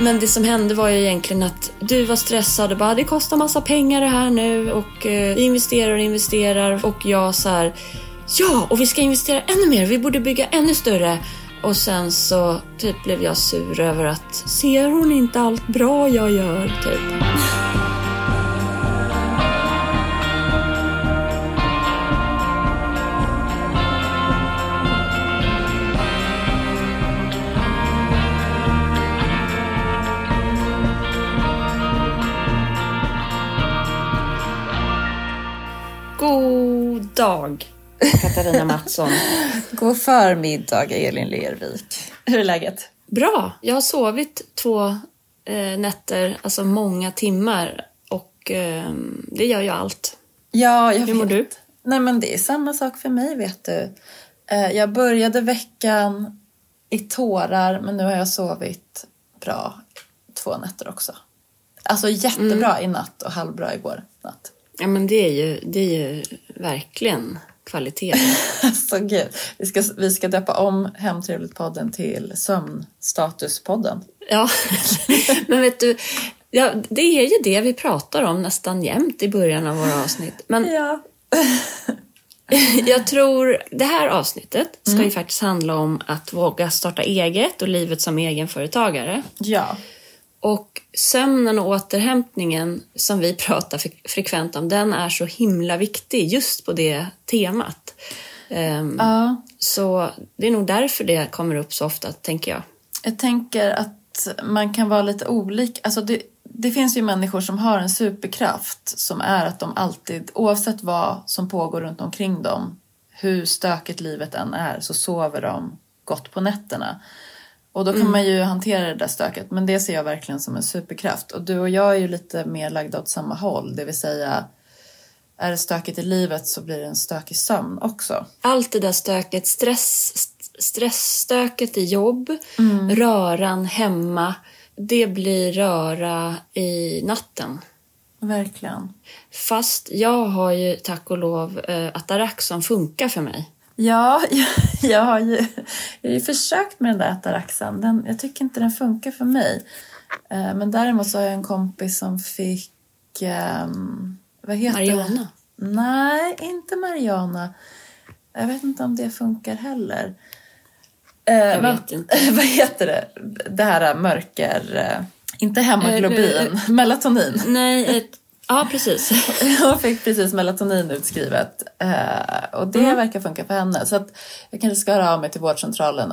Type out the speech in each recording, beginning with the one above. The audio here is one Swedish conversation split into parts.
Men det som hände var ju egentligen att du var stressad och bara, det kostar massa pengar det här nu, och investerar och jag så här, ja, och vi ska investera ännu mer, vi borde bygga ännu större. Och sen så typ blev jag sur över att, ser hon inte allt bra jag gör typ. God dag, Katarina Mattsson. God förmiddag, Elin Lervik. Hur är läget? Bra. Jag har sovit 2 nätter, alltså många timmar. Och det gör ju allt. Ja, jag vet. Hur mår du? Nej, men det är samma sak för mig, vet du. Jag började veckan i tårar, men nu har jag sovit bra 2 nätter också. Alltså jättebra i natt och halvbra igår natt. Ja, men det är ju verkligen kvalitet. Så gud. Vi ska döpa om Hemtrevligt-podden till Sömnstatuspodden. Ja, men vet du, ja, det är ju det vi pratar om nästan jämt i början av våra avsnitt. Men ja. Jag tror det här avsnittet ska ju faktiskt handla om att våga starta eget och livet som egenföretagare. Ja. Och sömnen och återhämtningen som vi pratar frekvent om, den är så himla viktig just på det temat. Så det är nog därför det kommer upp så ofta, tänker jag. Jag tänker att man kan vara lite olik. Alltså det finns ju människor som har en superkraft som är att de alltid, oavsett vad som pågår runt omkring dem, hur stökigt livet än är, så sover de gott på nätterna. Och då kan man ju hantera det där stöket. Men det ser jag verkligen som en superkraft. Och du och jag är ju lite mer lagda åt samma håll. Det vill säga, är det stöket i livet så blir det en stökig sömn också. Allt det där stöket, stressstöket i jobb, röran hemma. Det blir röra i natten. Verkligen. Fast jag har ju tack och lov Atarax som funkar för mig. Ja, jag har ju försökt med den där Ataraxen. Jag tycker inte den funkar för mig. Men däremot så har jag en kompis som fick... vad heter Mariana? Hon? Nej, inte Mariana. Jag vet inte om det funkar heller. Jag vet inte. Vad heter det? Det här mörker... inte hemoglobin, melatonin. Nej, ja, precis. Hon fick precis melatonin utskrivet. Och det verkar funka för henne. Så att jag kanske ska höra av mig till vårdcentralen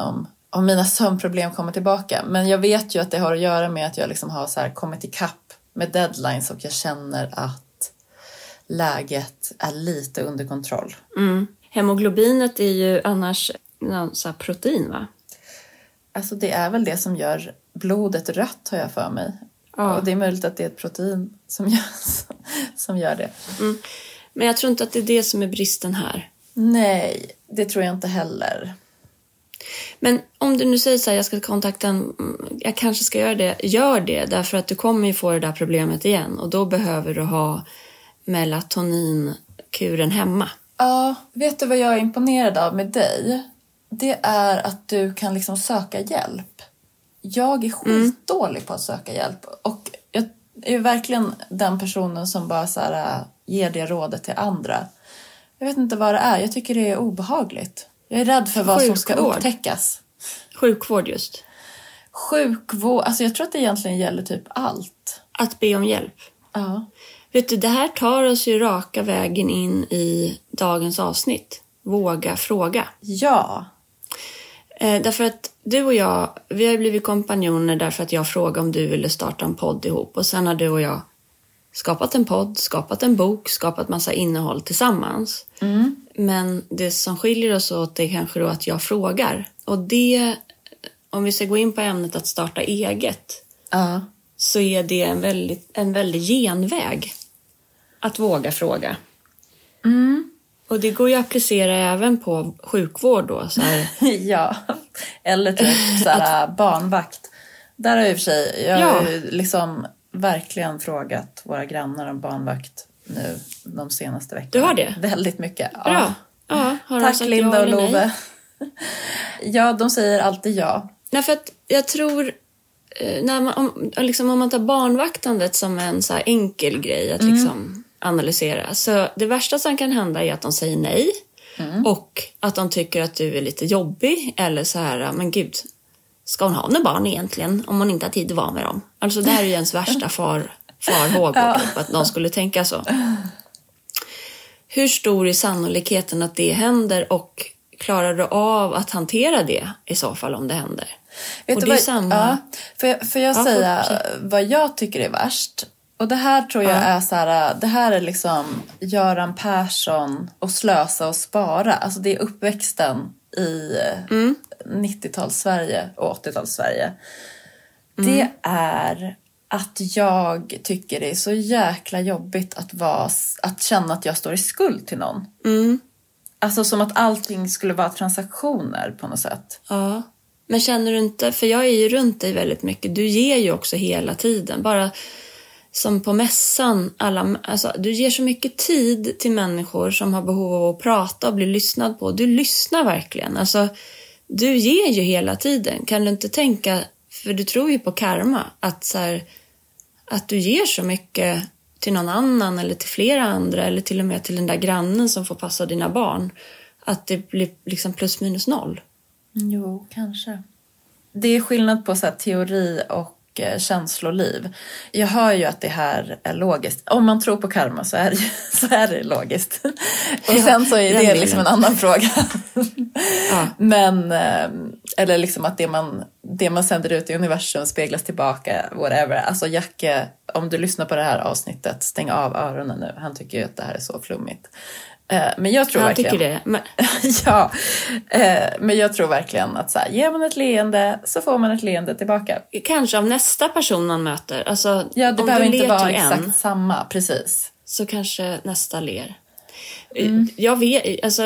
om mina sömnproblem kommer tillbaka. Men jag vet ju att det har att göra med att jag liksom har så här kommit i kapp med deadlines. Och jag känner att läget är lite under kontroll. Mm. Hemoglobinet är ju annars någon så här protein, va? Alltså det är väl det som gör blodet rött, har jag för mig. Ja. Och det är möjligt att det är ett protein som gör det. Mm. Men jag tror inte att det är det som är bristen här. Nej, det tror jag inte heller. Men om du nu säger så här, jag ska kontakta en... Jag kanske ska göra det. Gör det, därför att du kommer ju få det där problemet igen. Och då behöver du ha melatoninkuren hemma. Ja, vet du vad jag är imponerad av med dig? Det är att du kan liksom söka hjälp. Jag är skitdålig på att söka hjälp. Och jag är verkligen den personen som bara så här, ger det rådet till andra. Jag vet inte vad det är. Jag tycker det är obehagligt. Jag är rädd för vad som ska upptäckas. Sjukvård just. Sjukvård. Alltså jag tror att det egentligen gäller typ allt. Att be om hjälp. Ja. Vet du, det här tar oss ju raka vägen in i dagens avsnitt. Våga fråga. Ja. Därför att du och jag, vi har ju blivit kompanjoner därför att jag frågade om du ville starta en podd ihop. Och sen har du och jag skapat en podd, skapat en bok, skapat massa innehåll tillsammans. Mm. Men det som skiljer oss åt är kanske då att jag frågar. Och det, om vi ska gå in på ämnet att starta eget, så är det en väldigt genväg att våga fråga. Mm. Och det går ju att applicera även på sjukvård då. Så här. Ja, eller typ så här att... barnvakt. Där har jag i och för sig, har ju liksom verkligen frågat våra grannar om barnvakt nu de senaste veckorna. Du har det? Väldigt mycket. Ja. Bra. Ja, har tack sagt Linda och Love. Ja, de säger alltid ja. Nej, för att jag tror när man, om man tar barnvaktandet som en så här enkel grej att liksom analysera. Så det värsta som kan hända är att de säger nej. Mm. Och att de tycker att du är lite jobbig. Eller så här, men gud, ska hon ha några barn egentligen om hon inte har tid att vara med dem? Alltså det här är ju ens värsta farhågor. Ja. Att de skulle tänka så. Hur stor är sannolikheten att det händer? Och klarar du av att hantera det i så fall om det händer? Vet och det vad, är samma... Ja, för jag säga vad jag tycker är värst. Och det här tror jag är så här, det här är liksom Göran Persson och slösa och spara. Alltså det är uppväxten i 90-tals Sverige och 80-tals Sverige. Det är att jag tycker det är så jäkla jobbigt att känna att jag står i skuld till någon. Mm. Alltså som att allting skulle vara transaktioner på något sätt. Ja. Men känner du inte, för jag är ju runt dig väldigt mycket. Du ger ju också hela tiden, bara som på mässan, alltså, du ger så mycket tid till människor som har behov av att prata och bli lyssnad på. Du lyssnar verkligen. Alltså, du ger ju hela tiden. Kan du inte tänka, för du tror ju på karma, att du ger så mycket till någon annan eller till flera andra eller till och med till den där grannen som får passa dina barn. Att det blir liksom plus minus noll. Jo, kanske. Det är skillnad på så här, teori och känsloliv. Jag hör ju att det här är logiskt. Om man tror på karma så är det logiskt. Och sen så är det liksom en annan fråga. Ja. Men eller liksom att det man sänder ut i universum speglas tillbaka, whatever. Alltså Jacke, om du lyssnar på det här avsnittet, stäng av öronen nu. Han tycker ju att det här är så flummigt. Men jag tror verkligen det. Men... ja, men jag tror verkligen att så här, ger man ett leende så får man ett leende tillbaka. Kanske av nästa person man möter. Alltså, ja, det behöver inte vara exakt samma, precis. Så kanske nästa ler. Jag vet, alltså,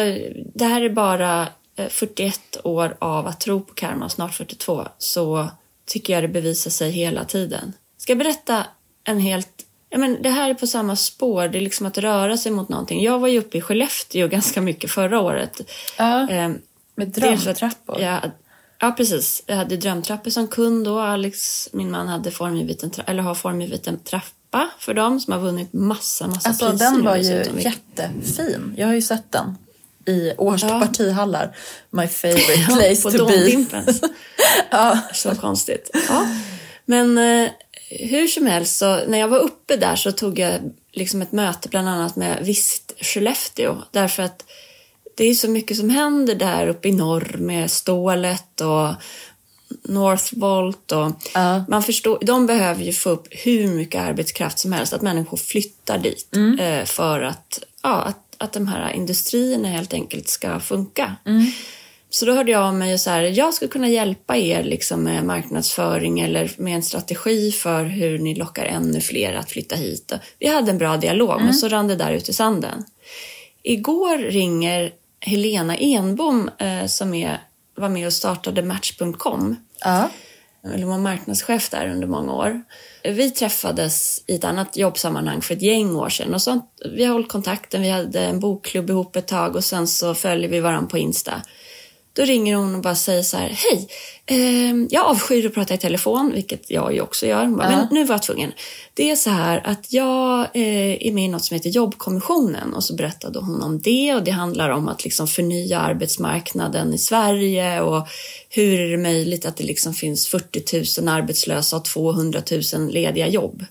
det här är bara 41 år av att tro på karma, snart 42. Så tycker jag det bevisar sig hela tiden. Ska jag berätta en helt... Ja, men det här är på samma spår. Det är liksom att röra sig mot någonting. Jag var ju uppe i Skellefteå ganska mycket förra året. Ja, med drömtrappor. Ja, precis. Jag hade drömtrappor som kund då. Alex, min man, hade har formgivit en trappa för dem som har vunnit massa alltså, priser. Den var ju jättefin. Jag har ju sett den i Årsta partihallar. My favorite place to be. Ja, så konstigt. Ja. Men... hur som helst, så när jag var uppe där så tog jag liksom ett möte bland annat med Visst Skellefteå. Därför att det är så mycket som händer där uppe i norr med Stålet och Northvolt. Och man förstår, de behöver ju få upp hur mycket arbetskraft som helst. Att människor flyttar dit för att de här industrierna helt enkelt ska funka. Mm. Så då hörde jag av mig så här, jag skulle kunna hjälpa er liksom med marknadsföring eller med en strategi för hur ni lockar ännu fler att flytta hit. Vi hade en bra dialog, men så rann det där ut i sanden. Igår ringer Helena Enbom som var med och startade Match.com. Eller var marknadschef där under många år. Vi träffades i ett annat jobbsammanhang för ett gäng år sedan. Och så, vi har hållit kontakten, vi hade en bokklubb ihop ett tag och sen så följer vi varandra på Insta. Då ringer hon och bara säger så här, hej, jag avskyr att prata i telefon, vilket jag ju också gör. Bara, men nu var jag tvungen. Det är så här att jag är med i något som heter jobbkommissionen. Och så berättade hon om det, och det handlar om att liksom förnya arbetsmarknaden i Sverige. Och hur är det möjligt att det liksom finns 40 000 arbetslösa och 200 000 lediga jobb.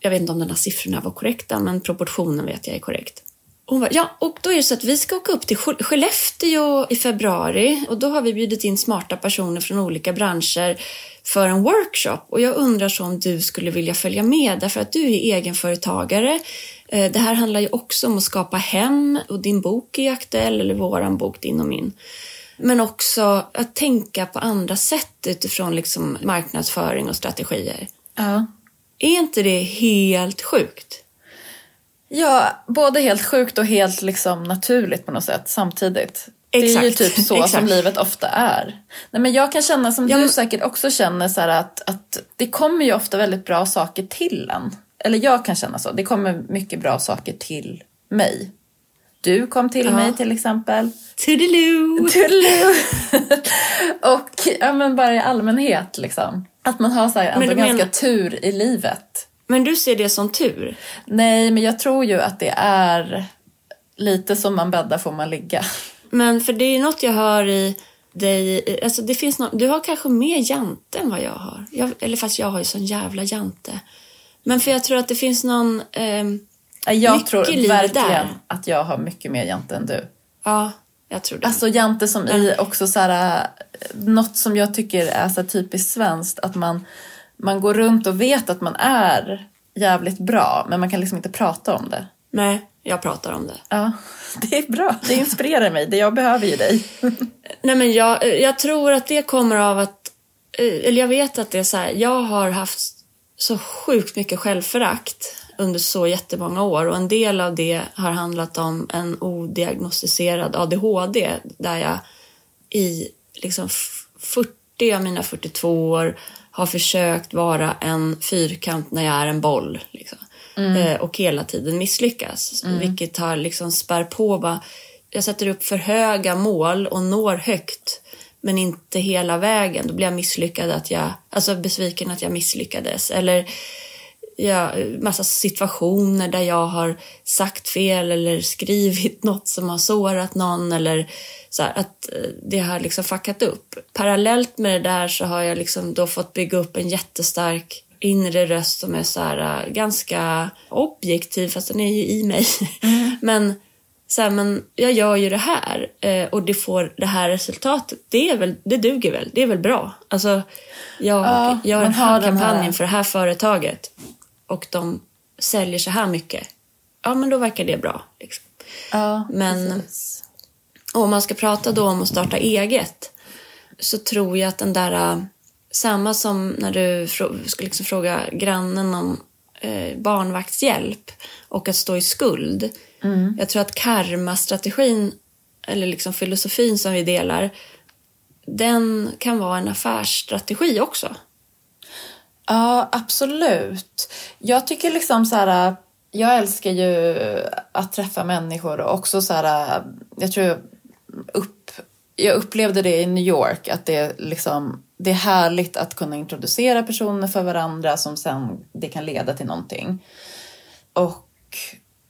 Jag vet inte om de här siffrorna var korrekta, men proportionen vet jag är korrekt. Hon bara, ja, och då är det så att vi ska åka upp till Skellefteå i februari, och då har vi bjudit in smarta personer från olika branscher för en workshop, och jag undrar så om du skulle vilja följa med, därför att du är egenföretagare. Det här handlar ju också om att skapa hem, och din bok är aktuell, eller våran bok, din och min. Men också att tänka på andra sätt utifrån liksom marknadsföring och strategier. Ja. Är inte det helt sjukt? Ja, både helt sjukt och helt liksom naturligt på något sätt samtidigt. Exakt. Det är ju typ så som livet ofta är. Nej, men jag kan känna som du säkert också känner så här, att det kommer ju ofta väldigt bra saker till en. Eller jag kan känna så. Det kommer mycket bra saker till mig. Du kom till mig till exempel. Toodaloo! Och ja, men bara i allmänhet liksom. Att man har så här, ändå ganska tur i livet. Men du ser det som tur? Nej, men jag tror ju att det är lite som man bäddar får man ligga. Men för det är något jag hör i dig. Alltså det finns något, du har kanske mer jante än vad jag har. Eller fast jag har ju sån jävla jante. Men för jag tror att det finns någon... jag tror verkligen där. Att jag har mycket mer jante än du. Ja, jag tror det. Alltså jante som i också så här... Något som jag tycker är så typiskt svenskt. Att man går runt och vet att man är jävligt bra. Men man kan liksom inte prata om det. Nej, jag pratar om det. Ja, det är bra. Det inspirerar mig. Det jag behöver ju dig. Nej, men jag tror att det kommer av att... Eller jag vet att det är så här... Jag har haft så sjukt mycket självförakt under så jättemånga år. Och en del av det har handlat om en odiagnostiserad ADHD. Där jag i... liksom 40 av mina 42 år har försökt vara en fyrkant när jag är en boll liksom. Och hela tiden misslyckas, vilket har liksom spär på bara, jag sätter upp för höga mål och når högt men inte hela vägen, då blir jag misslyckad, att jag, alltså besviken att jag misslyckades, eller massa situationer där jag har sagt fel eller skrivit något som har sårat någon, eller så här, att det har liksom fuckat upp. Parallellt med det där så har jag liksom då fått bygga upp en jättestark inre röst som är så här ganska objektiv, fast den är ju i mig. Men så här, men jag gör ju det här och det får det här resultatet. Det är väl, det duger väl. Det är väl bra. Alltså jag gör den här kampanjen för det här företaget. Och de säljer så här mycket. Ja, men då verkar det bra. Liksom. Ja, men om man ska prata då om att starta eget. Så tror jag att den där... Samma som när du ska liksom fråga grannen om barnvaktshjälp. Och att stå i skuld. Mm. Jag tror att karmastrategin, eller liksom filosofin som vi delar. Den kan vara en affärsstrategi också. Ja, absolut. Jag tycker liksom så här, jag älskar ju att träffa människor och också så här, jag tror jag upplevde det i New York, att det liksom, det är härligt att kunna introducera personer för varandra som sen det kan leda till någonting. Och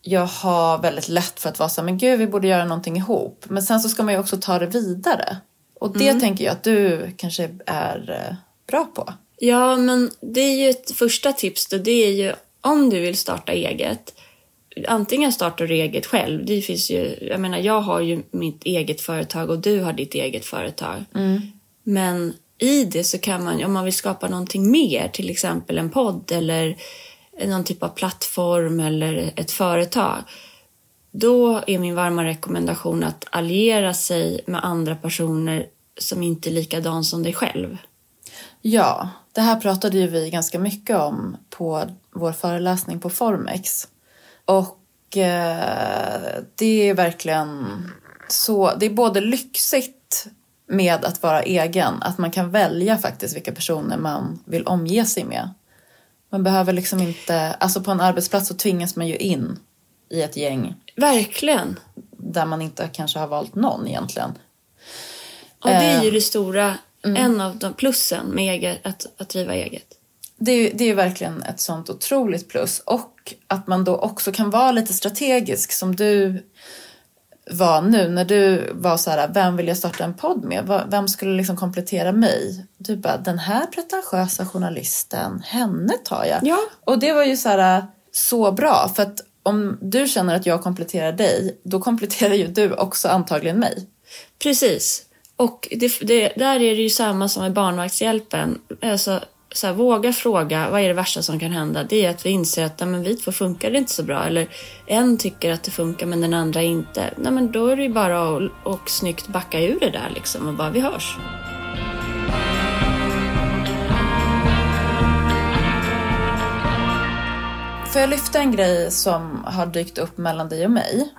jag har väldigt lätt för att vara så här, men gud, vi borde göra någonting ihop. Men sen så ska man ju också ta det vidare. Och det tänker jag att du kanske är bra på. Ja, men det är ju ett första tips då, det är ju om du vill starta eget, antingen startar du eget själv. Det finns ju, jag menar, jag har ju mitt eget företag och du har ditt eget företag. Men i det så kan man, om man vill skapa någonting mer, till exempel en podd eller någon typ av plattform eller ett företag, då är min varma rekommendation att alliera sig med andra personer som inte är likadan som dig själv. Ja, det här pratade ju vi ganska mycket om på vår föreläsning på Formex. Och det är verkligen så, det är både lyxigt med att vara egen, att man kan välja faktiskt vilka personer man vill omge sig med. Man behöver liksom inte, alltså på en arbetsplats så tvingas man ju in i ett gäng. Verkligen. Där man inte kanske har valt någon egentligen. Och det är ju det stora... En av de plussen med eget, att driva eget. Det är ju verkligen ett sånt otroligt plus. Och att man då också kan vara lite strategisk som du var nu. När du var så här, vem vill jag starta en podd med? Vem skulle liksom komplettera mig? Du bara, den här pretentiösa journalisten, henne tar jag. Ja. Och det var ju så här, så bra. För att om du känner att jag kompletterar dig, då kompletterar ju du också antagligen mig. Precis. Och där är det ju samma som i barnvaktshjälpen. Alltså, så här, våga fråga, vad är det värsta som kan hända? Det är att vi inser att nej, men vi två funkar det inte så bra. Eller en tycker att det funkar men den andra inte. Nej, men då är det ju bara att och snyggt backa ur det där liksom, och bara vi hörs. Får jag lyfta en grej som har dykt upp mellan dig och mig?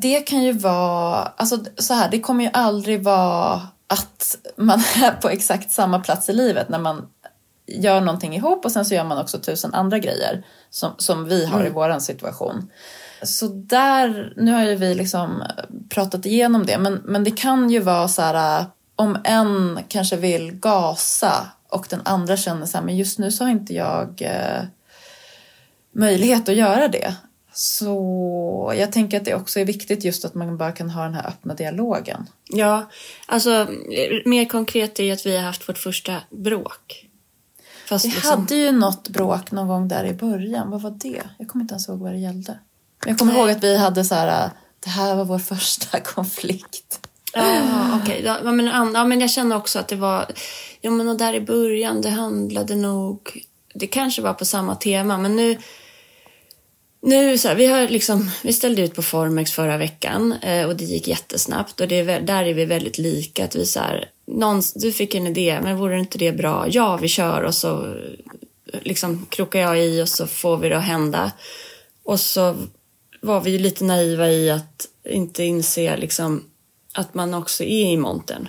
Det kan ju vara, alltså så här, det kommer ju aldrig vara att man är på exakt samma plats i livet när man gör någonting ihop och sen så gör man också 1000 andra grejer som vi har i våran situation. Så där, nu har ju vi liksom pratat igenom det, men det kan ju vara så här, om en kanske vill gasa och den andra känner så här, men just nu så har inte jag möjlighet att göra det. Så jag tänker att det också är viktigt just att man bara kan ha den här öppna dialogen. Ja, alltså mer konkret är att vi har haft vårt första bråk. Fast vi hade ju något bråk någon gång där i början. Vad var det? Jag kommer inte ens ihåg vad det gällde. Men jag kommer ihåg att vi hade så här, det här var vår första konflikt. Okej. Ja, men jag känner också att det var, ja men och där i början det handlade nog, det kanske var på samma tema, men nu så här, vi ställde ut på Formex förra veckan och det gick jättesnabbt och där är vi väldigt lika, att vi så här, du fick en idé, men vore inte det bra? Ja, vi kör, och så liksom krokar jag i och så får vi det att hända. Och så var vi ju lite naiva i att inte inse liksom att man också är i montern.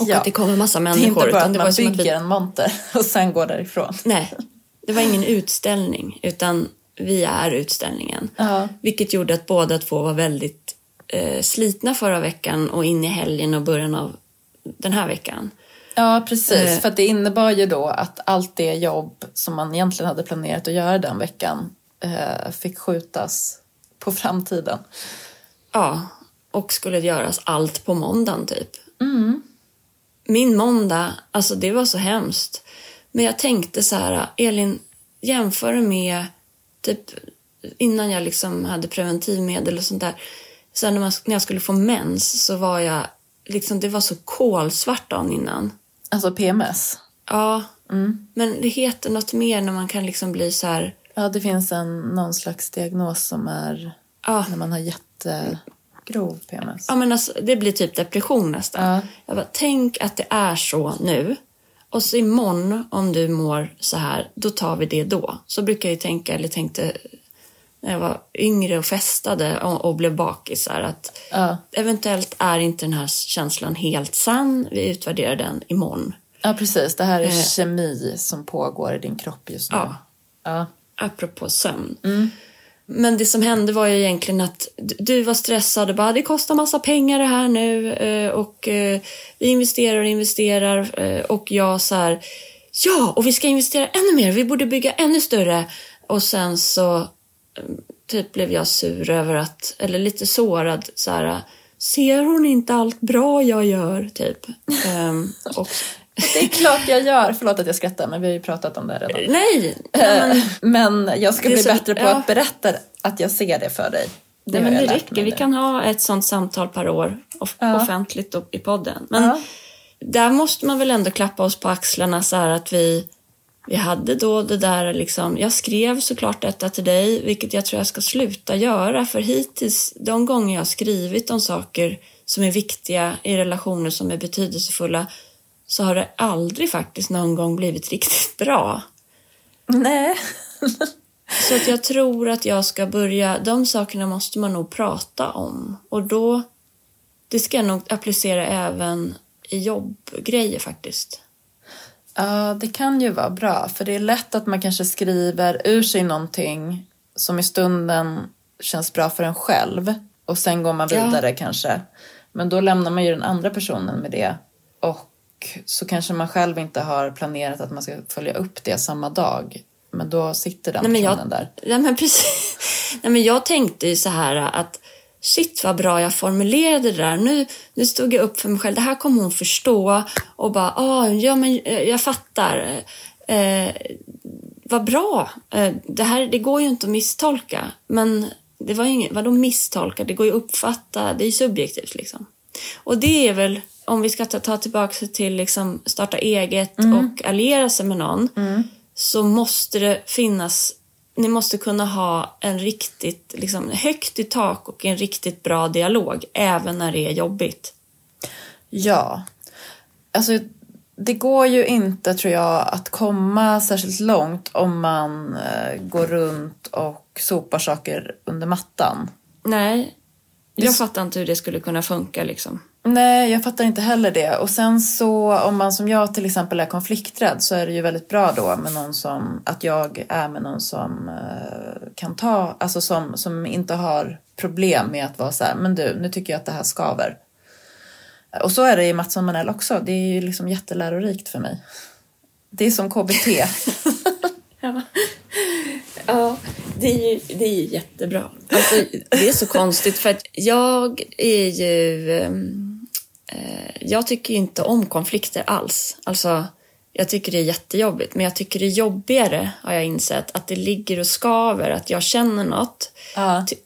Och att det kommer massa människor. Det är inte bara att man bygger en monter och sen går därifrån. Nej, det var ingen utställning utan vi är utställningen. Uh-huh. Vilket gjorde att båda två var väldigt slitna förra veckan och in i helgen och början av den här veckan. Ja, precis. För att det innebar ju då att allt det jobb som man egentligen hade planerat att göra den veckan fick skjutas på framtiden. Ja, och skulle göras allt på måndagen typ. Mm. Min måndag, alltså det var så hemskt. Men jag tänkte så här, Elin, jämför med typ innan jag liksom hade preventivmedel och sånt där. Sen när jag skulle få mens så var jag liksom, det var så kolsvart dagen innan. Alltså PMS? Ja, men det heter något mer när man kan liksom bli så här. Ja, det finns någon slags diagnos som är när man har jättegrov PMS. Ja, men alltså, det blir typ depression nästan. Ja. Jag bara, tänk att det är så nu. Och så imorgon, om du mår så här, då tar vi det då. Så brukar jag tänka, eller tänkte när jag var yngre och festade och blev bakis. Att eventuellt är inte den här känslan helt sann. Vi utvärderar den imorgon. Ja, precis. Det här är kemi som pågår i din kropp just nu. Ja. Apropå sömn. Mm. Men det som hände var ju egentligen att du var stressad och bara, det kostar massa pengar det här nu och vi investerar och jag så här, ja, och vi ska investera ännu mer, vi borde bygga ännu större, och sen så typ blev jag sur över att, eller lite sårad så här, ser hon inte allt bra jag gör typ? Och det är klart jag gör. Förlåt att jag skrattar, men vi har ju pratat om det redan. Nej! Men jag ska bli bättre på att berätta att jag ser det för dig. Det, nej, men det räcker. Vi kan ha ett sånt samtal per år offentligt i podden. Men där måste man väl ändå klappa oss på axlarna så här, att vi hade då det där liksom, jag skrev såklart detta till dig, vilket jag tror jag ska sluta göra, för hittills, de gånger jag har skrivit om saker som är viktiga i relationer som är betydelsefulla, så har det aldrig faktiskt någon gång blivit riktigt bra. Nej. Så att jag tror att jag ska börja, de sakerna måste man nog prata om. Och då, det ska jag nog applicera även i jobbgrejer faktiskt. Ja, det kan ju vara bra. För det är lätt att man kanske skriver ur sig någonting som i stunden känns bra för en själv. Och sen går man vidare kanske. Men då lämnar man ju den andra personen med det. Och så kanske man själv inte har planerat att man ska följa upp det samma dag. Men då sitter den personen där. Nej, men precis. Nej, men jag tänkte ju så här att shit vad bra jag formulerade det där. Nu stod jag upp för mig själv. Det här kommer hon förstå. Och bara, ja men jag fattar. Vad bra. Det här, det går ju inte att misstolka. Men det var ju inget, vadå misstolka? Det går ju att uppfatta. Det är ju subjektivt liksom. Och det är väl, om vi ska ta tillbaka till liksom starta eget och alliera sig med någon, så måste det finnas, ni måste kunna ha en riktigt liksom, högt i tak och en riktigt bra dialog även när det är jobbigt. Ja, alltså det går ju inte, tror jag, att komma särskilt långt om man går runt och sopar saker under mattan. Nej, jag fattar inte hur det skulle kunna funka liksom. Nej, jag fattar inte heller det. Och sen så, om man som jag till exempel är konflikträdd, så är det ju väldigt bra då med någon som, att jag är med någon som kan ta, alltså som inte har problem med att vara så här, men du, nu tycker jag att det här skaver. Och så är det i Mattsson Manell också. Det är ju liksom jättelärorikt för mig. Det är som KBT. Ja, det är ju jättebra. Alltså, det är så konstigt för att jag är ju... jag tycker inte om konflikter alls. Alltså, jag tycker det är jättejobbigt. Men jag tycker det är jobbigare, har jag insett. Att det ligger och skaver. Att jag känner något.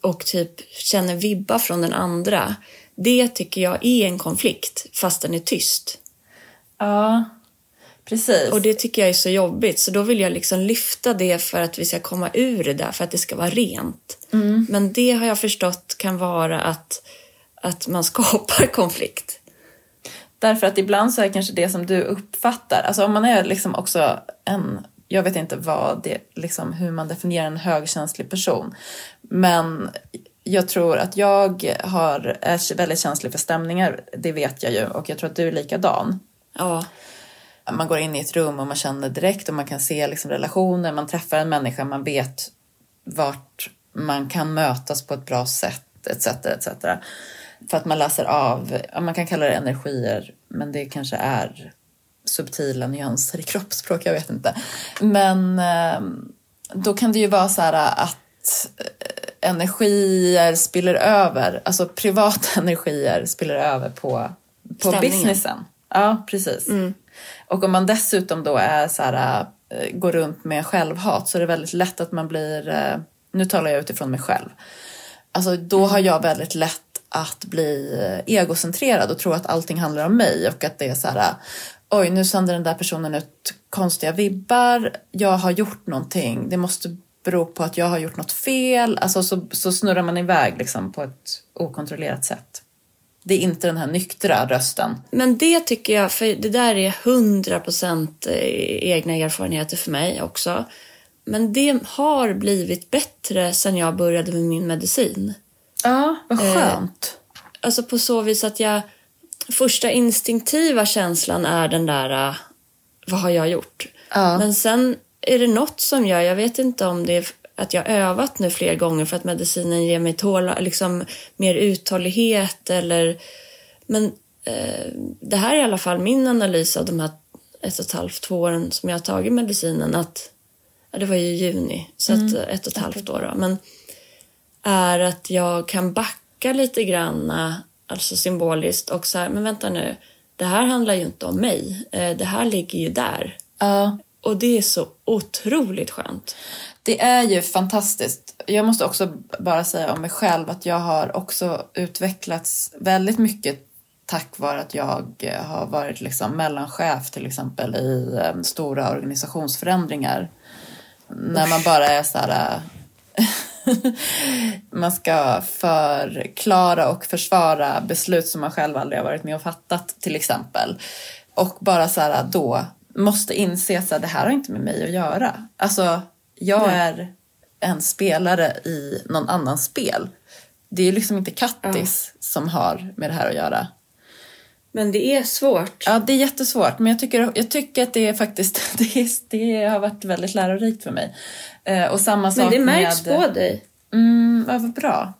Och typ känner vibba från den andra. Det tycker jag är en konflikt. Fast den är tyst. Ja, precis. Och det tycker jag är så jobbigt. Så då vill jag liksom lyfta det för att vi ska komma ur det där. För att det ska vara rent. Mm. Men det har jag förstått kan vara att man skapar konflikt. Därför att ibland så är det kanske det som du uppfattar. Alltså om man är liksom också en... Jag vet inte vad det, liksom hur man definierar en högkänslig person. Men jag tror att jag är väldigt känslig för stämningar. Det vet jag ju. Och jag tror att du är likadan. Ja. Man går in i ett rum och man känner direkt. Och man kan se liksom relationer. Man träffar en människa. Man vet vart man kan mötas på ett bra sätt. Etc. För att man läser av, man kan kalla det energier, men det kanske är subtila nyanser i kroppsspråk, jag vet inte. Men då kan det ju vara så här att energier spiller över, alltså privata energier spiller över på businessen. Ja, precis. Mm. Och om man dessutom då är så här, går runt med självhat, så är det väldigt lätt att man blir, nu talar jag utifrån mig själv, alltså då har jag väldigt lätt att bli egocentrerad och tro att allting handlar om mig och att det är så här: oj, nu sänder den där personen ut konstiga vibbar, jag har gjort någonting, det måste bero på att jag har gjort något fel, alltså så snurrar man iväg liksom på ett okontrollerat sätt. Det är inte den här nyktra rösten. Men det tycker jag, för det där är 100% egna erfarenheter för mig också, men det har blivit bättre sedan jag började med min medicin. Ja, vad skönt. Alltså på så vis att jag... Första instinktiva känslan är den där... vad har jag gjort? Ja. Men sen är det något som jag... Jag vet inte om det är att jag övat nu fler gånger... för att medicinen ger mig liksom mer uthållighet eller... Men det här är i alla fall min analys av de här 1,5-2 åren... som jag har tagit medicinen. Att, ja, det var ju i juni, så att 1,5 år då. Men... är att jag kan backa lite grann, alltså symboliskt, och så här, men vänta nu, det här handlar ju inte om mig, det här ligger ju där. Och det är så otroligt skönt. Det är ju fantastiskt. Jag måste också bara säga om mig själv att jag har också utvecklats väldigt mycket tack vare att jag har varit liksom mellanchef till exempel i stora organisationsförändringar. När man bara är så här... man ska förklara och försvara beslut som man själv aldrig har varit med och fattat till exempel. Och bara så här, då måste inse att det här har inte med mig att göra. Alltså jag är en spelare i någon annans spel. Det är liksom inte Kattis som har med det här att göra. Men det är svårt. Ja, det är jättesvårt. Men jag tycker att det är faktiskt... Det har varit väldigt lärorikt för mig. Och samma sak med... Men det märks på dig. Ja, vad bra.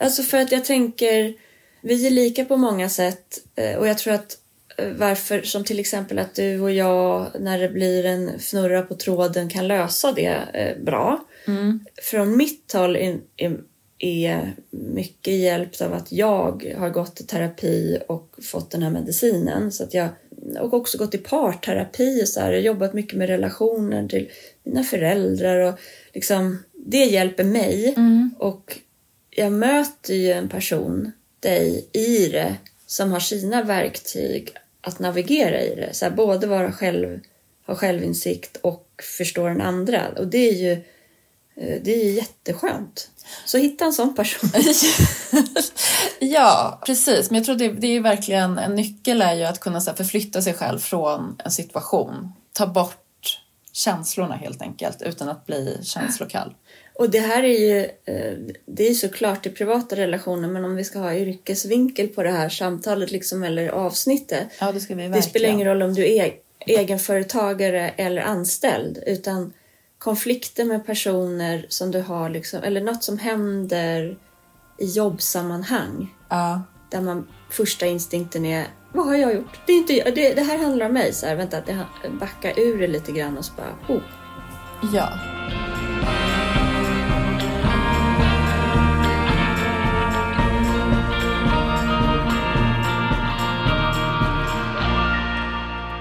Alltså för att jag tänker... Vi är lika på många sätt. Och jag tror att... Varför, som till exempel att du och jag... När det blir en fnurra på tråden... Kan lösa det bra. Från mitt håll... är mycket hjälpt av att jag har gått i terapi och fått den här medicinen. Så att jag, och också gått i parterapi. Och så här, jag har jobbat mycket med relationer till mina föräldrar. Och liksom, det hjälper mig. Och jag möter ju en person, dig, i det. Som har sina verktyg att navigera i det. Så här, både vara själv, ha självinsikt och förstå den andra. Och det är ju... Det är jätteskönt. Så hitta en sån person. Ja, precis. Men jag tror det är verkligen en nyckel är ju att kunna så här, förflytta sig själv från en situation. Ta bort känslorna helt enkelt utan att bli känslokall. Och det här är ju, det är såklart i privata relationer, men om vi ska ha yrkesvinkel på det här samtalet liksom, eller avsnittet. Ja, det ska vi verkligen. Det spelar ingen roll om du är egenföretagare eller anställd, utan... konflikter med personer som du har liksom, eller något som händer i jobbsammanhang. där man första instinkten är, vad har jag gjort? Det är inte jag. Det här handlar om mig. Så här, vänta, backa ur det lite grann och så bara, oh. Ja.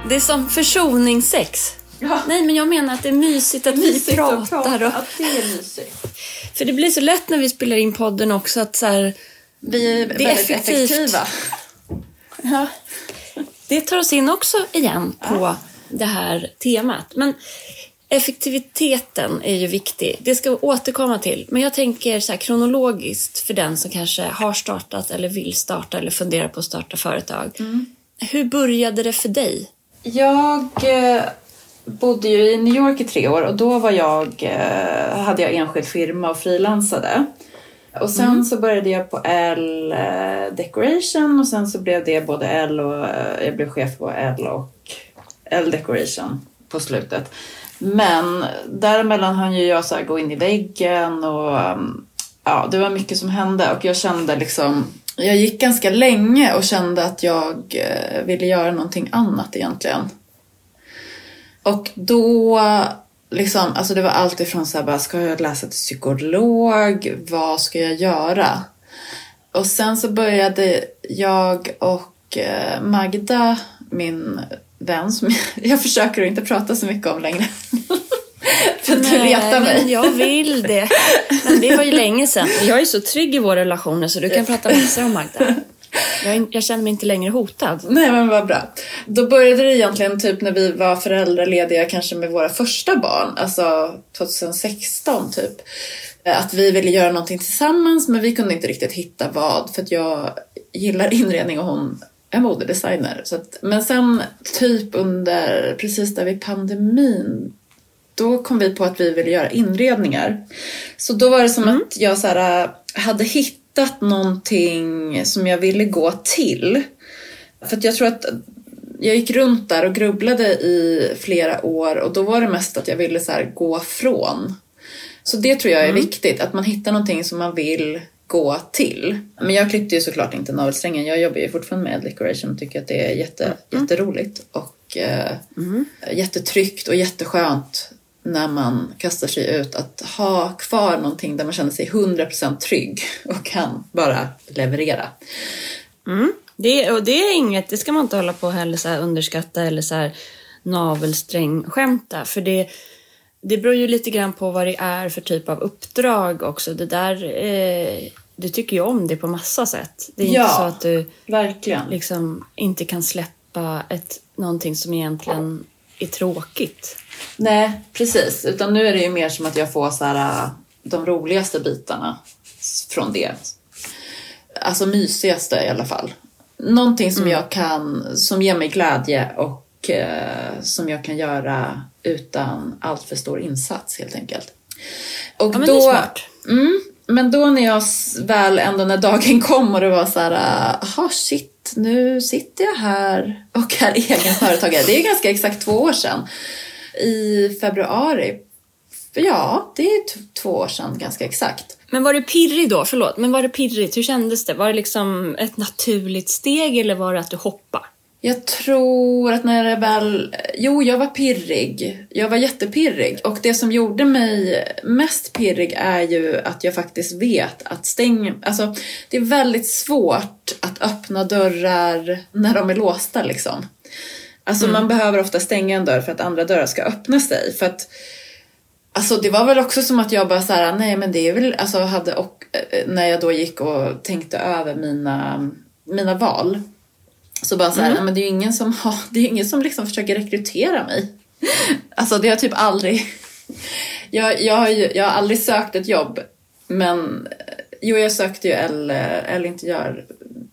Det är som försoningssex. Ja. Nej, men jag menar att det är mysigt att vi pratar. Och... att det är mysigt. För det blir så lätt när vi spelar in podden också att så här, vi är väldigt effektiva. Ja. Det tar oss in också igen på det här temat. Men effektiviteten är ju viktig. Det ska vi återkomma till. Men jag tänker så här kronologiskt för den som kanske har startat eller vill starta eller funderar på att starta företag. Mm. Hur började det för dig? Jag bodde ju i New York i 3 år och då var hade jag enskild firma och frilansade. Och sen så började jag på L Decoration och sen så blev det både L och jag blev chef på L och L Decoration på slutet. Men däremellan hann ju jag så här gå in i väggen och ja, det var mycket som hände och jag kände liksom, jag gick ganska länge och kände att jag ville göra någonting annat egentligen. Och då liksom, alltså det var allt ifrån så här bara, ska jag läsa till psykolog? Vad ska jag göra? Och sen så började jag och Magda, min vän som jag försöker inte prata så mycket om längre. För att reta mig. Men jag vill det. Men det var ju länge sedan. Jag är så trygg i våra relationer så du kan prata massor om Magda. Jag känner mig inte längre hotad. Nej, men vad bra. Då började det egentligen typ när vi var föräldralediga kanske med våra första barn. Alltså 2016 typ. Att vi ville göra någonting tillsammans men vi kunde inte riktigt hitta vad. För att jag gillar inredning och hon är modedesigner. Så att, men sen typ under precis där vid pandemin. Då kom vi på att vi ville göra inredningar. Så då var det som att jag så här, hade hittat någonting som jag ville gå till. För att jag tror att jag gick runt där och grubblade i flera år. Och då var det mest att jag ville så här, gå från. Så det tror jag är viktigt. Att man hittar någonting som man vill gå till. Men jag klippte ju såklart inte navelsträngen. Jag jobbar ju fortfarande med decoration och tycker att det är jätteroligt. Och jättetryggt och jätteskönt. När man kastar sig ut att ha kvar någonting där man känner sig 100% trygg och kan bara leverera. Mm. Det är inget, det ska man inte hålla på heller så här underskatta eller så här navelsträng skämta. För det beror ju lite grann på vad det är för typ av uppdrag också. Det där, du tycker ju om det på massa sätt. Det är inte så att du verkligen liksom inte kan släppa någonting som egentligen är tråkigt. Nej, precis. Utan nu är det ju mer som att jag får så här, de roligaste bitarna från det. Alltså mysigaste i alla fall. Någonting som jag kan, som ger mig glädje och som jag kan göra utan allt för stor insats helt enkelt. Och ja, men då, det är smart. Men då när jag väl ändå när dagen kom och det var så här, aha shit. Nu sitter jag här och är egen företagare. Det är ganska exakt 2 år sedan. I februari. Ja, det är 2 år sedan ganska exakt. Men var det pirrig då? Förlåt, men var det pirrigt? Hur kändes det? Var det liksom ett naturligt steg eller var det att du hoppade? Jag tror att när det väl... Jo, jag var pirrig. Jag var jättepirrig. Och det som gjorde mig mest pirrig är ju att jag faktiskt vet att Alltså, det är väldigt svårt att öppna dörrar när de är låsta, liksom. Alltså, man behöver ofta stänga en dörr för att andra dörrar ska öppna sig. För att... Alltså, det var väl också som att jag bara så här... Nej, men det är väl... Alltså, när jag då gick och tänkte över mina val... Så bara så här, men det är ju ingen som liksom försöker rekrytera mig. Alltså det har typ aldrig... Jag har aldrig sökt ett jobb. Men jo, jag sökte ju eller inte gör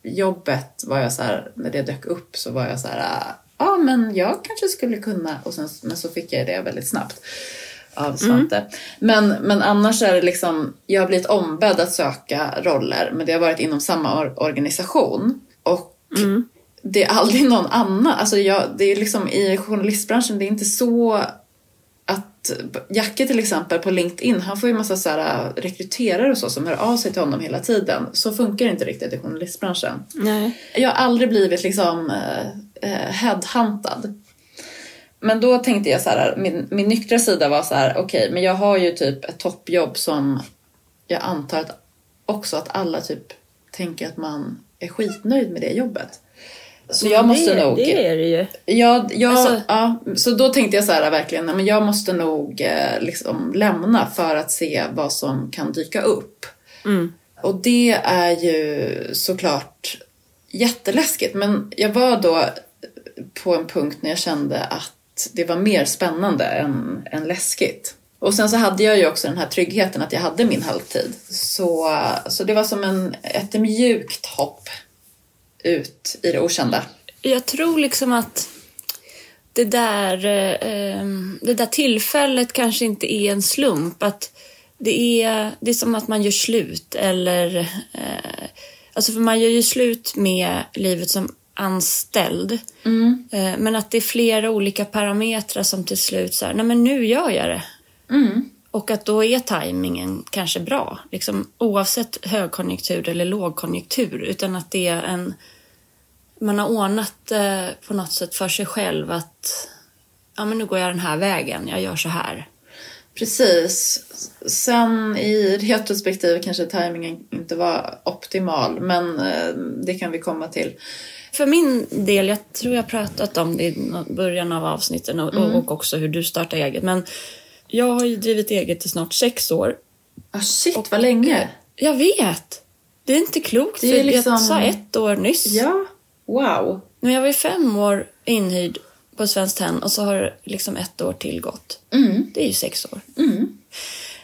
jobbet. Var jag så här, när det dök upp så var jag så här, ja men jag kanske skulle kunna. Och sen, men så fick jag det väldigt snabbt av Svante. Men annars är det liksom, jag har blivit ombedd att söka roller. Men det har varit inom samma organisation. Och det är aldrig någon annan. Alltså det är liksom i journalistbranschen, det är inte så att Jacke till exempel på LinkedIn, han får ju en massa så här rekryterare och så som hör av sig till honom hela tiden. Så funkar det inte riktigt i journalistbranschen. Nej. Jag har aldrig blivit liksom headhuntad. Men då tänkte jag så här, min nyktra sida var så här, okej, men jag har ju typ ett toppjobb som jag antar att också att alla typ tänker att man är skitnöjd med det jobbet. Så jag måste nog... Det är det ju. Så då tänkte jag så här verkligen, men jag måste nog liksom lämna för att se vad som kan dyka upp. Mm. Och det är ju såklart jätteläskigt. Men jag var då på en punkt när jag kände att det var mer spännande än läskigt. Och sen så hade jag ju också den här tryggheten att jag hade min halvtid. Så det var som ett mjukt hopp ut i det okända. Jag tror liksom att det där tillfället kanske inte är en slump. Att det är som att man gör slut. Eller, alltså för man gör ju slut med livet som anställd. Mm. Men att det är flera olika parametrar som till slut så här, nej men nu gör jag det. Mm. Och att då är tajmingen kanske bra. Liksom, oavsett högkonjunktur eller lågkonjunktur. Utan att det är man har ordnat på något sätt för sig själv att ja, men nu går jag den här vägen, jag gör så här. Precis. Sen i retrospektiv kanske tajmingen inte var optimal. Men det kan vi komma till. För min del, jag tror jag pratat om det i början av avsnitten. Och också hur du startar eget. Men jag har ju drivit eget i snart 6 år. Ah shit, och vad länge. Jag vet. Det är inte klokt. Det är liksom... Jag sa 1 år nyss. Ja, wow. Men jag var ju 5 år inhyrd på Svenskt Tenn. Och så har liksom 1 år tillgått. Mm. Det är ju 6 år. Mm.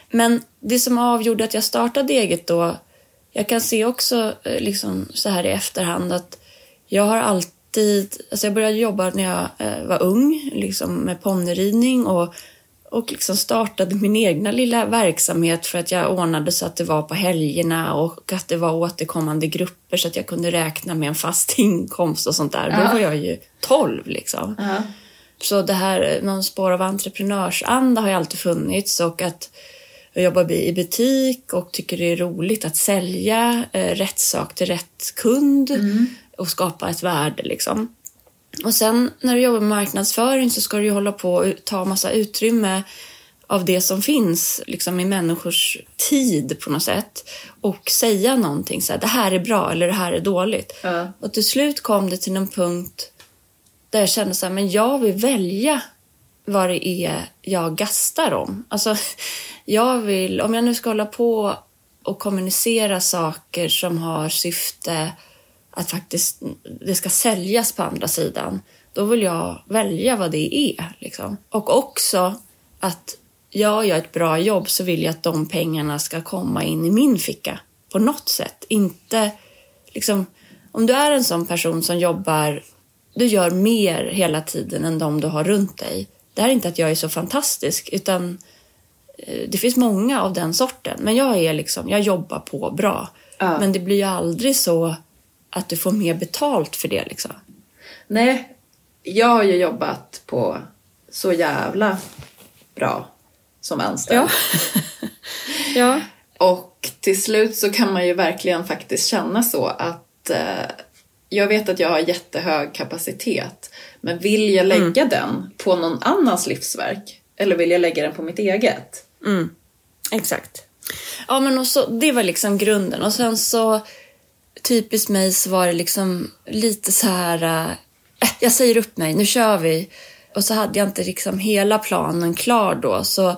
Men det som avgjorde att jag startade eget då. Jag kan se också liksom så här i efterhand att jag har alltid... Alltså jag började jobba när jag var ung. Liksom med ponnyridning och liksom startade min egna lilla verksamhet för att jag ordnade så att det var på helgerna och att det var återkommande grupper så att jag kunde räkna med en fast inkomst och sånt där. Ja. Då var jag ju 12 liksom. Ja. Så det här, någon spår av entreprenörsanda har ju alltid funnits och att jag jobbar i butik och tycker det är roligt att sälja rätt sak till rätt kund och skapa ett värde liksom. Och sen när du jobbar med marknadsföring så ska du ju hålla på och ta massa utrymme av det som finns liksom i människors tid på något sätt. Och säga någonting så här, det här är bra eller det här är dåligt. Ja. Och till slut kom det till någon punkt där jag kände så här, men jag vill välja vad det är jag gastar om. Alltså jag vill, om jag nu ska hålla på och kommunicera saker som har syfte... att faktiskt det ska säljas på andra sidan. Då vill jag välja vad det är. Liksom. Och också att jag gör ett bra jobb så vill jag att de pengarna ska komma in i min ficka. På något sätt. Inte, liksom, om du är en sån person som jobbar... Du gör mer hela tiden än de du har runt dig. Det här är inte att jag är så fantastisk. Utan det finns många av den sorten. Men jag är liksom, jag jobbar på bra. Ja. Men det blir ju aldrig så... att du får mer betalt för det liksom. Nej, jag har ju jobbat på så jävla bra som anställd. Ja. Ja. Och till slut så kan man ju verkligen faktiskt känna så att jag vet att jag har jättehög kapacitet. Men vill jag lägga den på någon annans livsverk? Eller vill jag lägga den på mitt eget? Mm. Exakt. Ja, men och så, det var liksom grunden. Och sen så... Typiskt mig så var det liksom lite så här... jag säger upp mig, nu kör vi. Och så hade jag inte liksom hela planen klar då. Så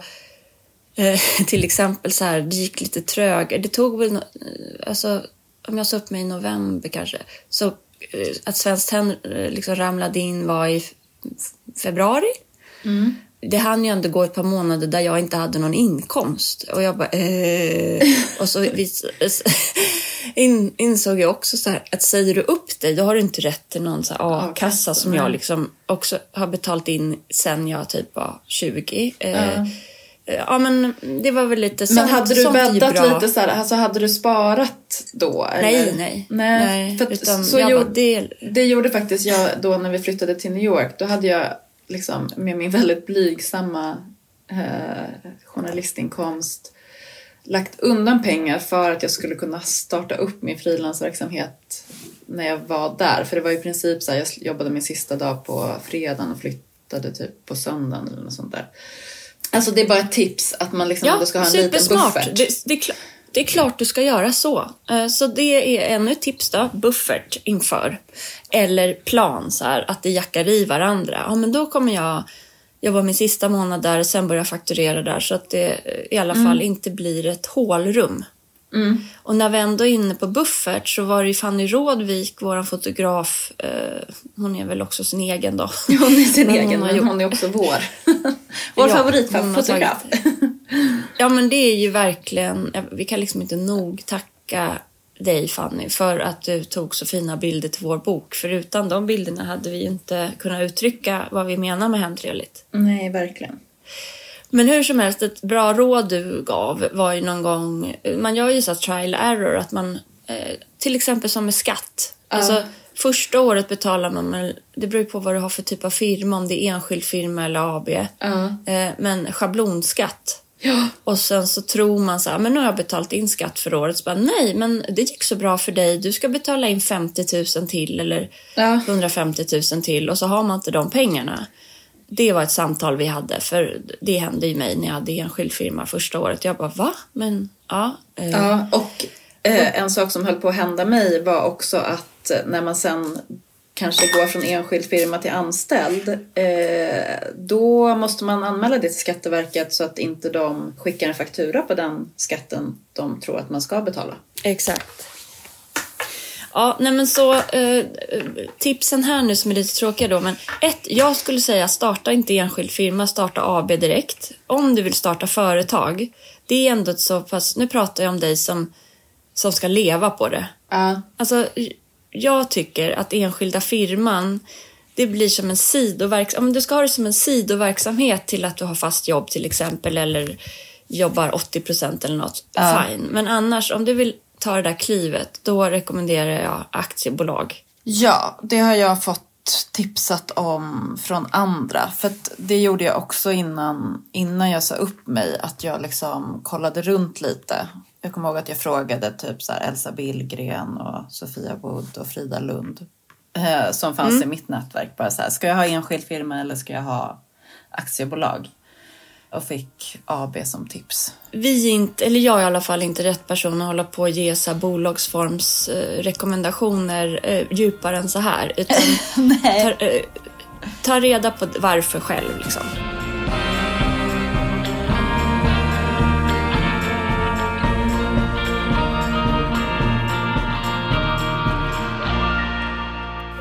till exempel så här, det gick lite trög. Det tog väl... Alltså, om jag sa upp mig i november kanske. Så att Svenskt Tenn liksom ramlade in var i februari. Mm. Det hann ju ändå gå ett par månader där jag inte hade någon inkomst. Och jag bara... Och så... insåg jag också så här, att säger du upp dig då har du inte rätt till någon så här a-kassa som jag liksom också har betalt in sen jag typ var 20. Ja, men det var väl lite så. Men hade du bäddat lite så här, alltså hade du sparat då? Nej, eller? Nej. För utan så det gjorde faktiskt jag då när vi flyttade till New York. Då hade jag liksom med min väldigt blygsamma journalistinkomst, lagt undan pengar för att jag skulle kunna starta upp min frilansverksamhet när jag var där. För det var i princip så här, jag jobbade min sista dag på fredagen och flyttade typ på söndagen eller något sånt där. Alltså det är bara ett tips att man liksom ändå ska ha en liten buffert. Det är klart du ska göra så. Så det är ännu ett tips då. Buffert inför. Eller plan så här, att det jackar i varandra. Ja men då kommer jag jobba min sista månad där och sen börja fakturera där. Så att det i alla fall inte blir ett hålrum. Mm. Och när vi ändå är inne på buffert så var det ju Fanny Rådvik, vår fotograf. Hon är väl också sin egen då. Hon är sin egen, men hon är också vår. Vår favoritfotograf. Ja men det är ju verkligen, vi kan liksom inte nog tacka dig Fanny för att du tog så fina bilder till vår bok. För utan de bilderna hade vi inte kunnat uttrycka vad vi menar med hemtrevligt. Nej, verkligen. Men hur som helst, ett bra råd du gav var ju någon gång, man gör ju så trial error, att man, till exempel som med skatt. Alltså första året betalar man, men det beror på vad du har för typ av firma, om det är enskild firma eller AB. Men schablonskatt. Ja. Och sen så tror man så här, men nu har jag betalat in skatt för året. Så bara, nej, men det gick så bra för dig. Du ska betala in 50 000 till eller 150 000 till. Och så har man inte de pengarna. Det var ett samtal vi hade. För det hände ju mig när jag hade enskild firma första året. Jag bara, va? Men, en sak som höll på att hända mig var också att när man sen kanske går från enskild firma till anställd, då måste man anmäla det till Skatteverket så att inte de skickar en faktura på den skatten de tror att man ska betala. Exakt. Ja, nej men så tipsen här nu som är lite tråkiga då, men jag skulle säga starta inte enskild firma, starta AB direkt. Om du vill starta företag, det är ändå ett så pass, nu pratar jag om dig som ska leva på det. Alltså jag tycker att enskilda firman, det blir som en sidoverksamhet. Om du ska ha det som en sidoverksamhet till att du har fast jobb till exempel, eller jobbar 80% eller något, fine. Men annars, om du vill ta det där klivet, då rekommenderar jag aktiebolag. Ja, det har jag fått tipsat om från andra. För att det gjorde jag också innan jag sa upp mig, att jag liksom kollade runt lite. Jag kommer ihåg att jag frågade typ så här Elsa Billgren och Sofia Wood och Frida Lund som fanns i mitt nätverk. Bara så här, ska jag ha enskild firma eller ska jag ha aktiebolag? Och fick AB som tips. Vi inte, eller jag i alla fall inte rätt person att hålla på och ge så här bolagsforms rekommendationer djupare än så här. Utan ta reda på varför själv liksom.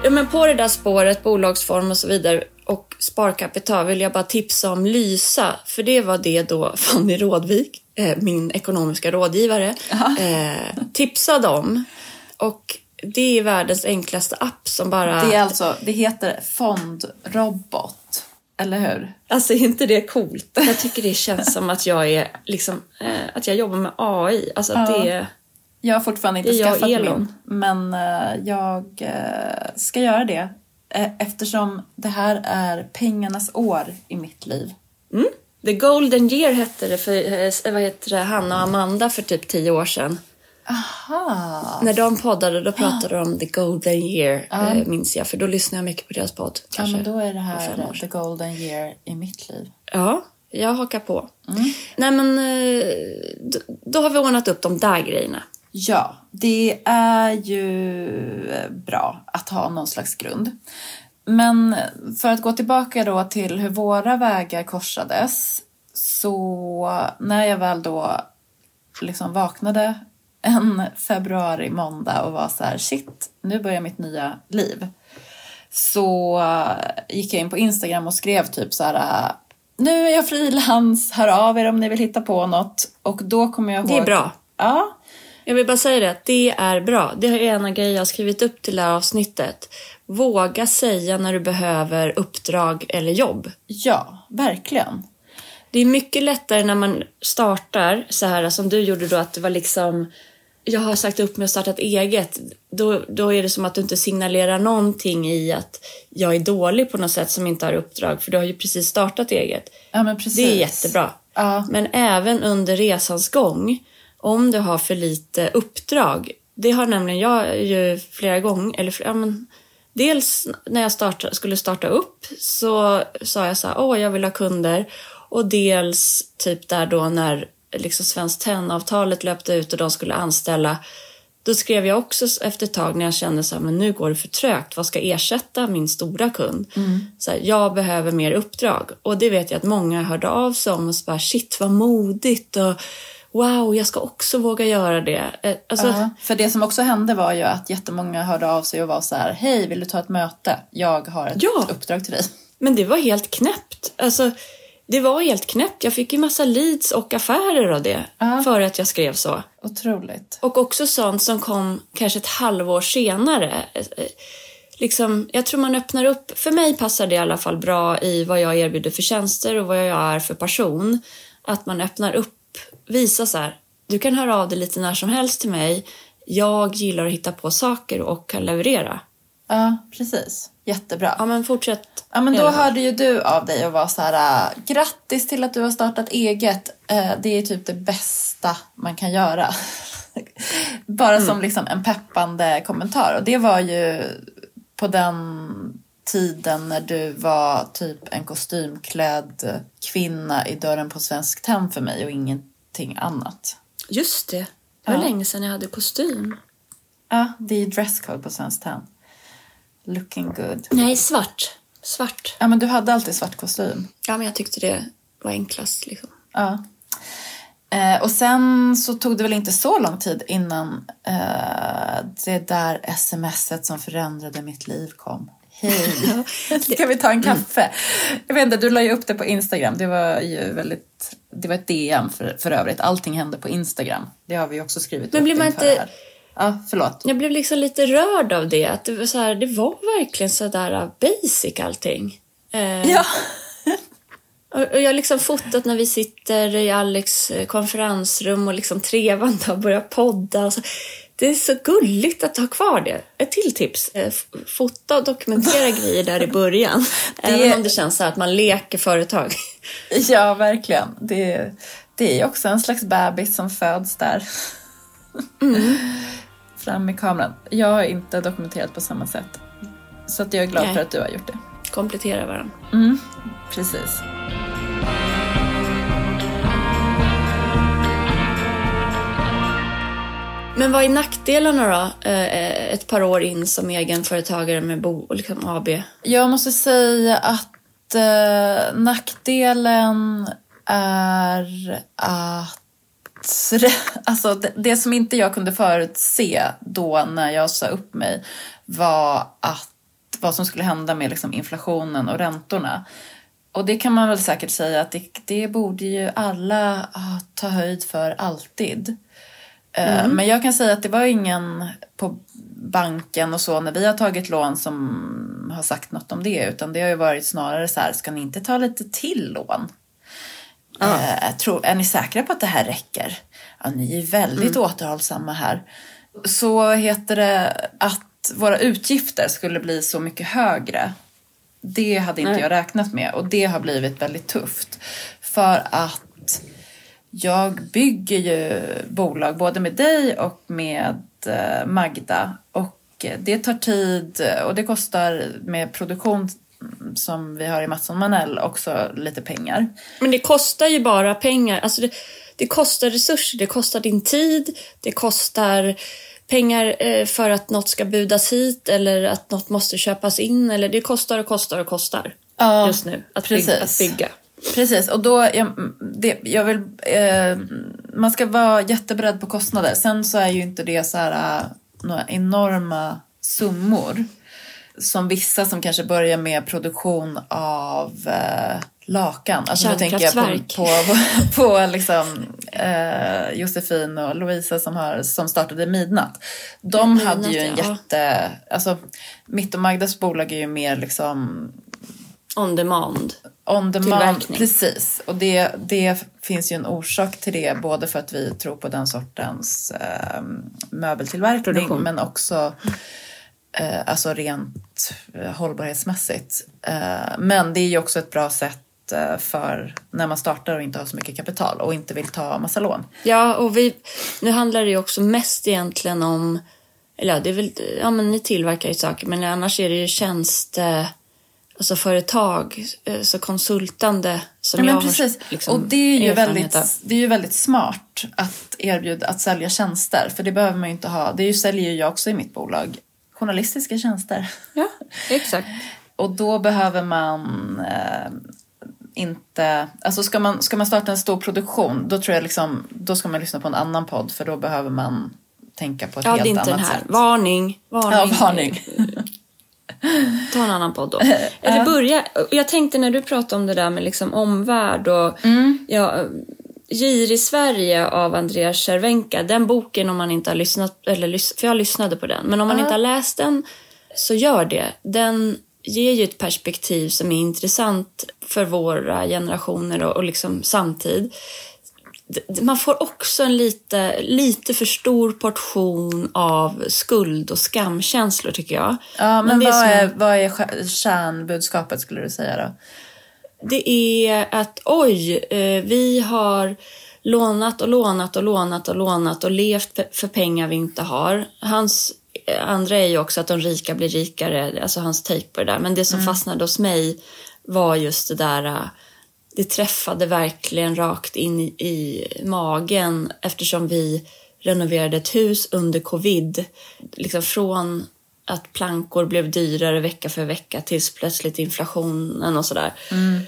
Ja, men på det där spåret, bolagsform och så vidare och sparkapital, vill jag bara tipsa om Lysa. För det var det då Fanny Rådvik, min ekonomiska rådgivare, tipsade om. Och det är världens enklaste app som bara... Det heter fondrobot, eller hur? Alltså är inte det coolt? Jag tycker det känns som att jag är liksom, att jag jobbar med AI. Alltså att det är... Jag har fortfarande inte skaffat min, men jag ska göra det. Eftersom det här är pengarnas år i mitt liv. Mm. The Golden Year hette det för Hanna och Amanda för typ 10 år sedan. Aha. När de poddade då pratade de om The Golden Year, minns jag. För då lyssnar jag mycket på deras podd. Ja, men då är det här The Golden Year i mitt liv. Ja, jag hakar på. Mm. Nej, men då har vi ordnat upp de där grejerna. Ja, det är ju bra att ha någon slags grund. Men för att gå tillbaka då till hur våra vägar korsades. Så när jag väl då liksom vaknade en februari-måndag och var så här, shit, nu börjar mitt nya liv. Så gick jag in på Instagram och skrev typ så här, nu är jag frilans, hör av er om ni vill hitta på något. Och då kommer jag ihåg... Det är bra. Ja. Jag vill bara säga det, att det är bra. Det är en grej jag har skrivit upp till det här avsnittet. Våga säga när du behöver uppdrag eller jobb. Ja, verkligen. Det är mycket lättare när man startar så här som du gjorde då, att det var liksom jag har sagt upp mig och startat eget, då är det som att du inte signalerar någonting i att jag är dålig på något sätt som inte har uppdrag. För du har ju precis startat eget. Ja, men precis. Det är jättebra. Ja. Men även under resans gång, om du har för lite uppdrag. Det har nämligen jag ju flera gånger. Eller, ja, men, dels när jag skulle starta upp så sa jag så här, jag vill ha kunder. Och dels typ där då när liksom Svenskt Tenn-avtalet löpte ut och de skulle anställa. Då skrev jag också efter ett tag när jag kände så här, men nu går det för trögt. Vad ska ersätta min stora kund? Mm. Så här, jag behöver mer uppdrag. Och det vet jag att många hörde av sig om och så bara, shit vad modigt och wow, jag ska också våga göra det. Alltså, för det som också hände var ju att jättemånga hörde av sig och var så här, hej, vill du ta ett möte? Jag har ett uppdrag till dig. Men det var helt knäppt. Alltså, det var helt knäppt. Jag fick ju massa leads och affärer av det för att jag skrev så. Otroligt. Och också sånt som kom kanske ett halvår senare. Liksom, jag tror man öppnar upp. För mig passar det i alla fall bra i vad jag erbjuder för tjänster och vad jag är för person. Att man öppnar upp. Visa så här, du kan höra av dig lite när som helst till mig. Jag gillar att hitta på saker och kan leverera. Ja, precis. Jättebra. Ja, men fortsätt. Ja, men då hörde ju du av dig och var så här, grattis till att du har startat eget. Det är typ det bästa man kan göra. Bara som liksom en peppande kommentar. Och det var ju på den tiden när du var typ en kostymklädd kvinna i dörren på Svenskt Hem för mig och ingenting annat. Just det. Det var länge sedan jag hade kostym. Ja, det är dresscode på Svenskt Hem. Looking good. Nej, svart. Ja, men du hade alltid svart kostym. Ja, men jag tyckte det var enklast liksom. Ja. Och sen så tog det väl inte så lång tid innan det där smset som förändrade mitt liv kom. Hej, ska vi ta en kaffe? Jag vet inte, du la ju upp det på Instagram. Det var ju väldigt... Det var ett DM för övrigt. Allting hände på Instagram. Det har vi också skrivit men upp inför inte... här. Ja, förlåt. Jag blev liksom lite rörd av det. Att det var så här, det var verkligen så där basic allting. Ja. Och jag har liksom fotat när vi sitter i Alex konferensrum och liksom trevande och börjar podda och så. Det är så gulligt att ha kvar det. Ett till tips. Fota och dokumentera grejer där i början. Även om det känns så att man leker företag. Ja, verkligen. Det är också en slags bebis som föds där. Mm. Fram i kameran. Jag har inte dokumenterat på samma sätt. Så att jag är glad för att du har gjort det. Komplettera varandra. Mm, precis. Men vad är nackdelarna då? Ett par år in som egenföretagare med liksom AB? Jag måste säga att nackdelen är att... Alltså det som inte jag kunde förutse då när jag sa upp mig var att vad som skulle hända med liksom inflationen och räntorna. Och det kan man väl säkert säga att det borde ju alla ta höjd för alltid. Mm. Men jag kan säga att det var ingen på banken och så när vi har tagit lån som har sagt något om det. Utan det har ju varit snarare så här, ska ni inte ta lite till lån? Är ni säkra på att det här räcker? Ja, ni är väldigt återhållsamma här. Så heter det att våra utgifter skulle bli så mycket högre. Det hade inte jag räknat med. Och det har blivit väldigt tufft. För att jag bygger ju bolag både med dig och med Magda. Och det tar tid och det kostar med produktion som vi har i Mattsson Manell också lite pengar. Men det kostar ju bara pengar. Alltså det kostar resurser, det kostar din tid, det kostar pengar för att något ska budas hit eller att något måste köpas in. Eller det kostar och kostar och kostar just nu att bygga. Precis, och då man ska vara jätteberedd på kostnader. Sen så är ju inte det så här några enorma summor. Som vissa som kanske börjar med produktion av lakan. Alltså då tänker jag på liksom, Josefin och Louisa som startade Midnatt. De hade ju en jätte... Alltså, mitt och Magdas bolag är ju mer liksom... On demand. on demand, precis. Och det finns ju en orsak till det, både för att vi tror på den sortens möbeltillverkning, produktion, men också alltså rent hållbarhetsmässigt. Men det är ju också ett bra sätt för när man startar och inte har så mycket kapital och inte vill ta massa lån. Ja, och nu handlar det ju också mest egentligen om, eller ja, det är väl, ja men ni tillverkar ju saker, men annars är det ju tjänste, alltså företag, så konsultande som jag precis har liksom, och det är ju väldigt smart att erbjuda, att sälja tjänster, för det behöver man ju inte ha. Det är ju, säljer jag också i mitt bolag, journalistiska tjänster. Ja, exakt. Och då behöver man inte, alltså ska man starta en stor produktion, då tror jag liksom, då ska man lyssna på en annan podd, för då behöver man tänka på ett helt annat sätt. Ja, det är inte den här. Varning. Ta en annan podd då. Eller börja, jag tänkte när du pratade om det där med liksom omvärld och Gir i Sverige av Andreas Cervenka, den boken, om man inte har lyssnat, eller för jag lyssnade på den, men om man inte har läst den, så gör det. Den ger ju ett perspektiv som är intressant för våra generationer och liksom samtid. Man får också en lite för stor portion av skuld och skamkänslor, tycker jag. Ja, men vad är kärnbudskapet, skulle du säga då? Det är att oj, vi har lånat och levt för pengar vi inte har. Hans andra är ju också att de rika blir rikare, alltså hans take på det där. Men det som fastnade hos mig var just det där, det träffade verkligen rakt in i magen, eftersom vi renoverade ett hus under covid. Liksom från att plankor blev dyrare vecka för vecka tills plötsligt inflationen och sådär. Mm.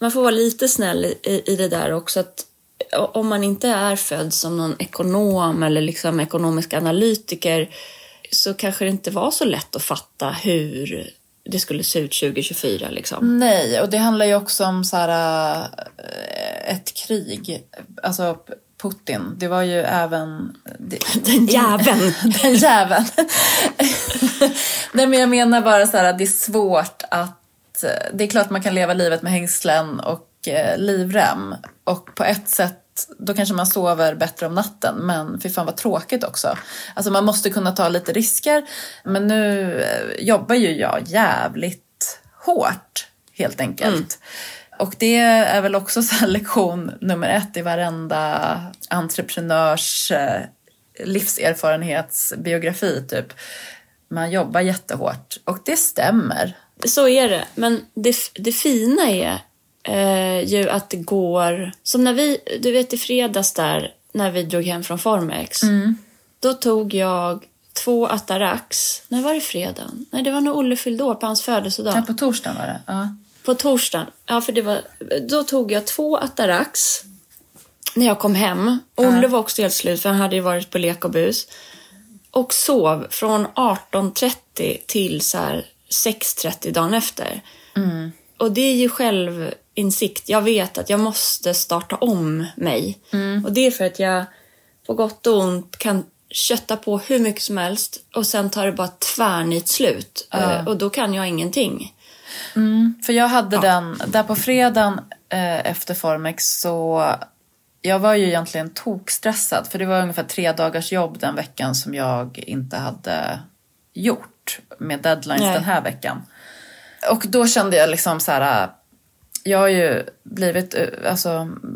Man får vara lite snäll i det där också, att om man inte är född som någon ekonom eller liksom ekonomisk analytiker, så kanske det inte var så lätt att fatta hur det skulle se ut 2024 liksom. Nej, och det handlar ju också om så här, ett krig, alltså Putin, det var ju även den jäveln. Nej, men jag menar bara så här, det är svårt att, det är klart man kan leva livet med hängslen och livrem, och på ett sätt då kanske man sover bättre om natten, men fy fan vad tråkigt också. Alltså man måste kunna ta lite risker, men nu jobbar ju jag jävligt hårt helt enkelt. Mm. Och det är väl också så här lektion nummer 1 i varenda entreprenörs livserfarenhetsbiografi typ. Man jobbar jättehårt och det stämmer. Så är det, men det fina är ju att det går, som när vi, du vet i fredags där när vi drog hem från Formex, då tog jag 2 Atarax. När var det fredagen? Nej, det var när Olle fyllde år, på hans födelsedag. Ja, på torsdagen var det. Ja. På torsdagen. Ja, för det var, då tog jag 2 Atarax när jag kom hem. Olle var också helt slut, för han hade ju varit på lek och bus, och sov från 18:30 till så här 6:30 dagen efter. Mm. Och det är ju självinsikt. Jag vet att jag måste starta om mig. Mm. Och det är för att jag på gott och ont kan kötta på hur mycket som helst. Och sen tar det bara tvärnit slut. Och då kan jag ingenting. Mm. För jag hade den där på fredagen efter Formex, så jag var ju egentligen tokstressad. För det var ungefär 3 dagars jobb den veckan som jag inte hade gjort. Med deadlines den här veckan. Och då kände jag liksom så här, jag har ju blivit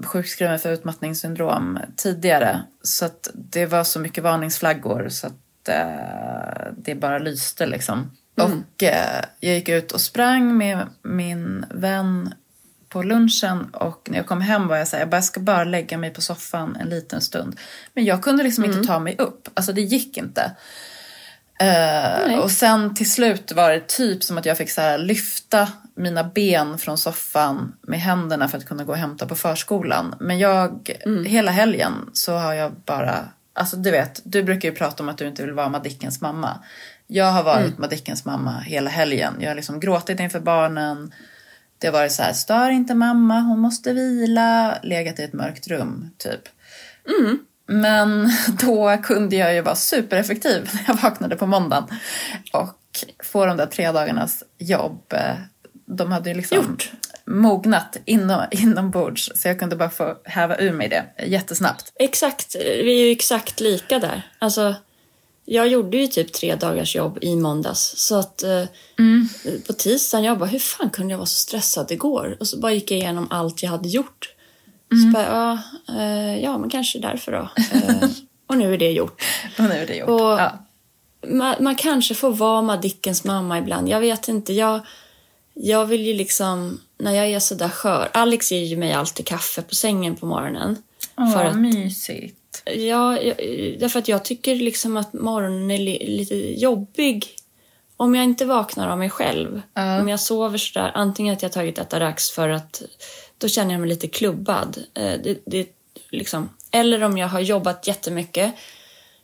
sjukskriven för utmattningssyndrom tidigare, så att det var så mycket varningsflaggor så att det bara lyste liksom. Och jag gick ut och sprang med min vän på lunchen, och när jag kom hem var jag så här, jag ska bara lägga mig på soffan en liten stund. Men jag kunde liksom inte ta mig upp, alltså det gick inte. Och sen till slut var det typ som att jag fick så här lyfta mina ben från soffan med händerna för att kunna gå och hämta på förskolan. Men hela helgen så har jag bara, alltså du vet, du brukar ju prata om att du inte vill vara Madickens mamma. Jag har varit Madickens mamma hela helgen. Jag har liksom gråtit inför barnen. Det har varit så här, stör inte mamma, hon måste vila. Legat i ett mörkt rum typ. Mm. Men då kunde jag ju vara supereffektiv när jag vaknade på måndagen. Och få de där 3 dagarnas jobb, de hade ju liksom gjort. mognat inombords. Så jag kunde bara få häva ur mig det jättesnabbt. Exakt, vi är ju exakt lika där. Alltså, jag gjorde ju typ 3 dagars jobb i måndags. Så att på tisdagen, jag bara, hur fan kunde jag vara så stressad igår? Och så bara gick jag igenom allt jag hade gjort. Så bara, ja, men kanske därför då. Och nu är det gjort. Och ja. Man kanske får vara Madickens mamma ibland. Jag vet inte, jag vill ju liksom, när jag är sådär skör. Alex ger ju mig alltid kaffe på sängen på morgonen. För att, mysigt. Ja, därför att jag tycker liksom att morgonen är lite jobbig. Om jag inte vaknar av mig själv. Om jag sover sådär, antingen att jag tagit Atarax för att då känner jag mig lite klubbad. Det liksom, eller om jag har jobbat jättemycket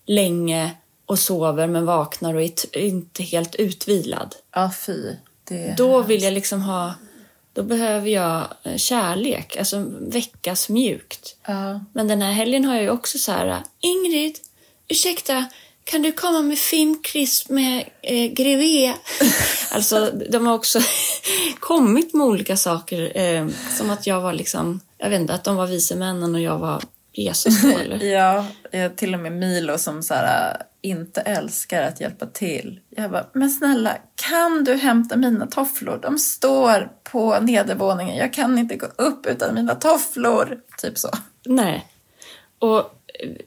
länge och sover men vaknar och är inte helt utvilad. Ja, fy. Då vill jag liksom ha, då behöver jag kärlek, alltså väckas mjukt. Men den här helgen har jag ju också så här, Ingrid, ursäkta, kan du komma med fin krisp med grevé? Alltså, de har också kommit med olika saker. Som att jag var liksom, jag vet inte, att de var visemännen och jag var Jesus då, eller? Ja, till och med Milo som så här, inte älskar att hjälpa till. Jag bara, men snälla, kan du hämta mina tofflor? De står på nedervåningen. Jag kan inte gå upp utan mina tofflor. Typ så. Nej. Och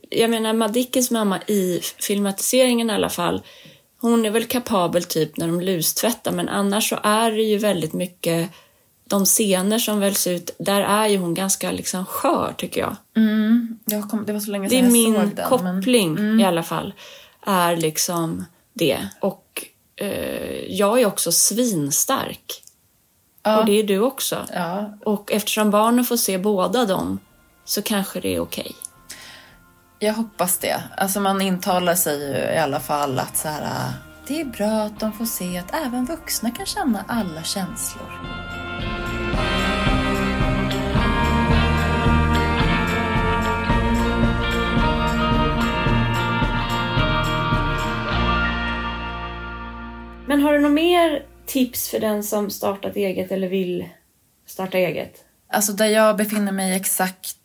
jag menar, Madickens mamma i filmatiseringen i alla fall, hon är väl kapabel typ när de lustvättar, men annars så är det ju väldigt mycket de scener som väljs ut, där är ju hon ganska liksom skör, tycker jag. Det var så länge sedan jag såg den. Det är min koppling i alla fall, är liksom det. Och jag är också svinstark. Ja. Och det är du också. Ja. Och eftersom barnen får se båda dem så kanske det är okej. Jag hoppas det. Alltså man intalar sig ju i alla fall att så här, det är bra att de får se att även vuxna kan känna alla känslor. Men har du något mer tips för den som startat eget eller vill starta eget? Alltså där jag befinner mig exakt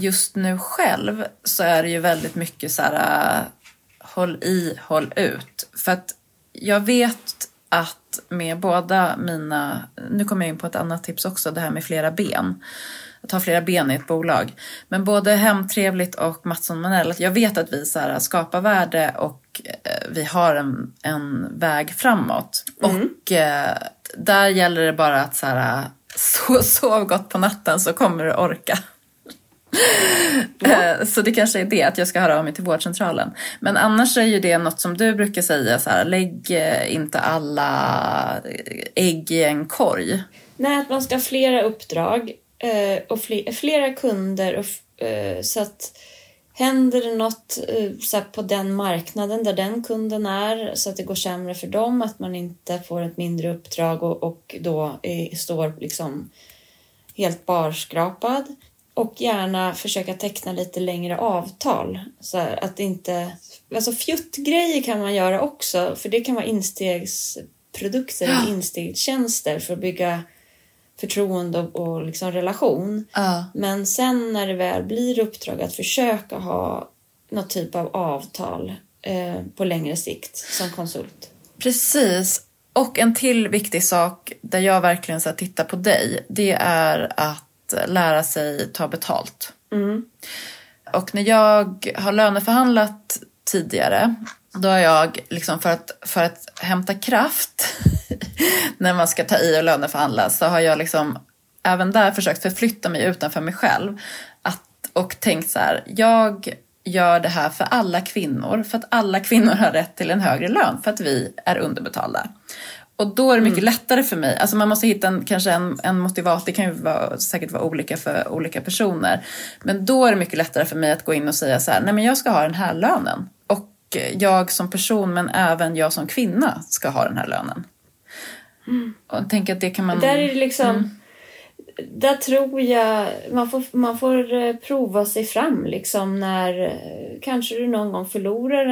just nu själv så är det ju väldigt mycket så här, håll i, håll ut. För att jag vet att med båda mina, nu kommer jag in på ett annat tips också, det här med flera ben. Att ha flera ben i ett bolag. Men både Hemtrevligt och Mattsson Manell, jag vet att vi så här skapar värde och vi har en väg framåt. Och där gäller det bara att så här, sov gott på natten så kommer du orka. Så det kanske är det, att jag ska höra av mig till vårdcentralen. Men annars är ju det något som du brukar säga så här, lägg inte alla ägg i en korg. Nej, att man ska ha flera uppdrag och flera kunder och så att händer det något så här, på den marknaden där den kunden är, så att det går sämre för dem, att man inte får ett mindre uppdrag och då står liksom helt barskrapad. Och gärna försöka teckna lite längre avtal. Så att inte, alltså fjuttgrejer kan man göra också. För det kan vara instegsprodukter eller instegstjänster för att bygga förtroende och liksom relation. Men sen när det väl blir uppdrag, att försöka ha något typ av avtal på längre sikt som konsult. Precis. Och en till viktig sak där jag verkligen ska titta på dig, det är att lära sig ta betalt. Och när jag har löneförhandlat tidigare, då har jag liksom för att hämta kraft när man ska ta i och löneförhandla, så har jag liksom även där försökt förflytta mig utanför mig själv och tänkt så här, jag gör det här för alla kvinnor, för att alla kvinnor har rätt till en högre lön för att vi är underbetalda. Och då är det mycket lättare för mig. Alltså man måste hitta en motivat. Det kan ju säkert vara olika för olika personer. Men då är det mycket lättare för mig att gå in och säga så här, nej men jag ska ha den här lönen. Och jag som person, men även jag som kvinna, ska ha den här lönen. Och tänk att det kan man... Där är det liksom... Där tror jag... Man får prova sig fram liksom, när... Kanske du någon gång förlorar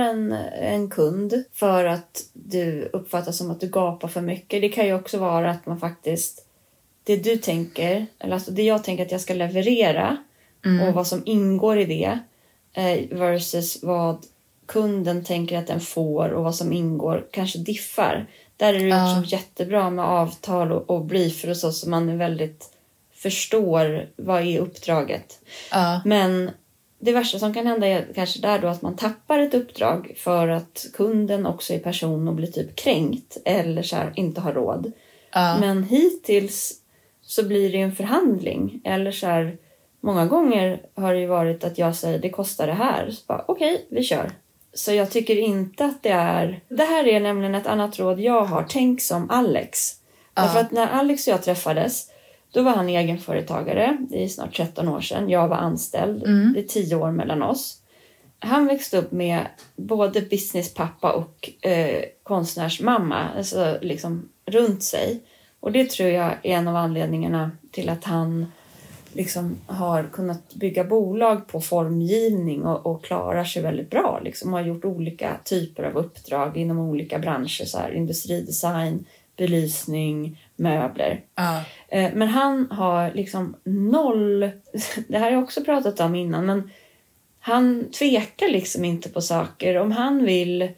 en kund för att du uppfattas som att du gapar för mycket. Det kan ju också vara att man faktiskt det du tänker, eller alltså det jag tänker att jag ska leverera och vad som ingår i det versus vad kunden tänker att den får och vad som ingår kanske diffar. Där är det också jättebra med avtal och briefer och så man är väldigt förstår vad är uppdraget. Men det värsta som kan hända är kanske där då att man tappar ett uppdrag för att kunden också är person och blir typ kränkt eller så här, inte har råd. Men hittills så blir det en förhandling eller så här, många gånger har det ju varit att jag säger det kostar det här. Så bara okej, vi kör. Så jag tycker inte att det är... Det här är nämligen ett annat råd jag har. Tänk som Alex. För att när Alex och jag träffades, då var han egenföretagare. Det är snart 13 år sedan. Jag var anställd. Det är 10 år mellan oss. Han växte upp med både businesspappa och konstnärsmamma. Alltså liksom runt sig. Och det tror jag är en av anledningarna till att han... liksom har kunnat bygga bolag på formgivning och klarar sig väldigt bra. Liksom har gjort olika typer av uppdrag inom olika branscher. Så här, industridesign, belysning, möbler. Men han har liksom noll... Det här har jag också pratat om innan. Men han tvekar liksom inte på saker. Om han vill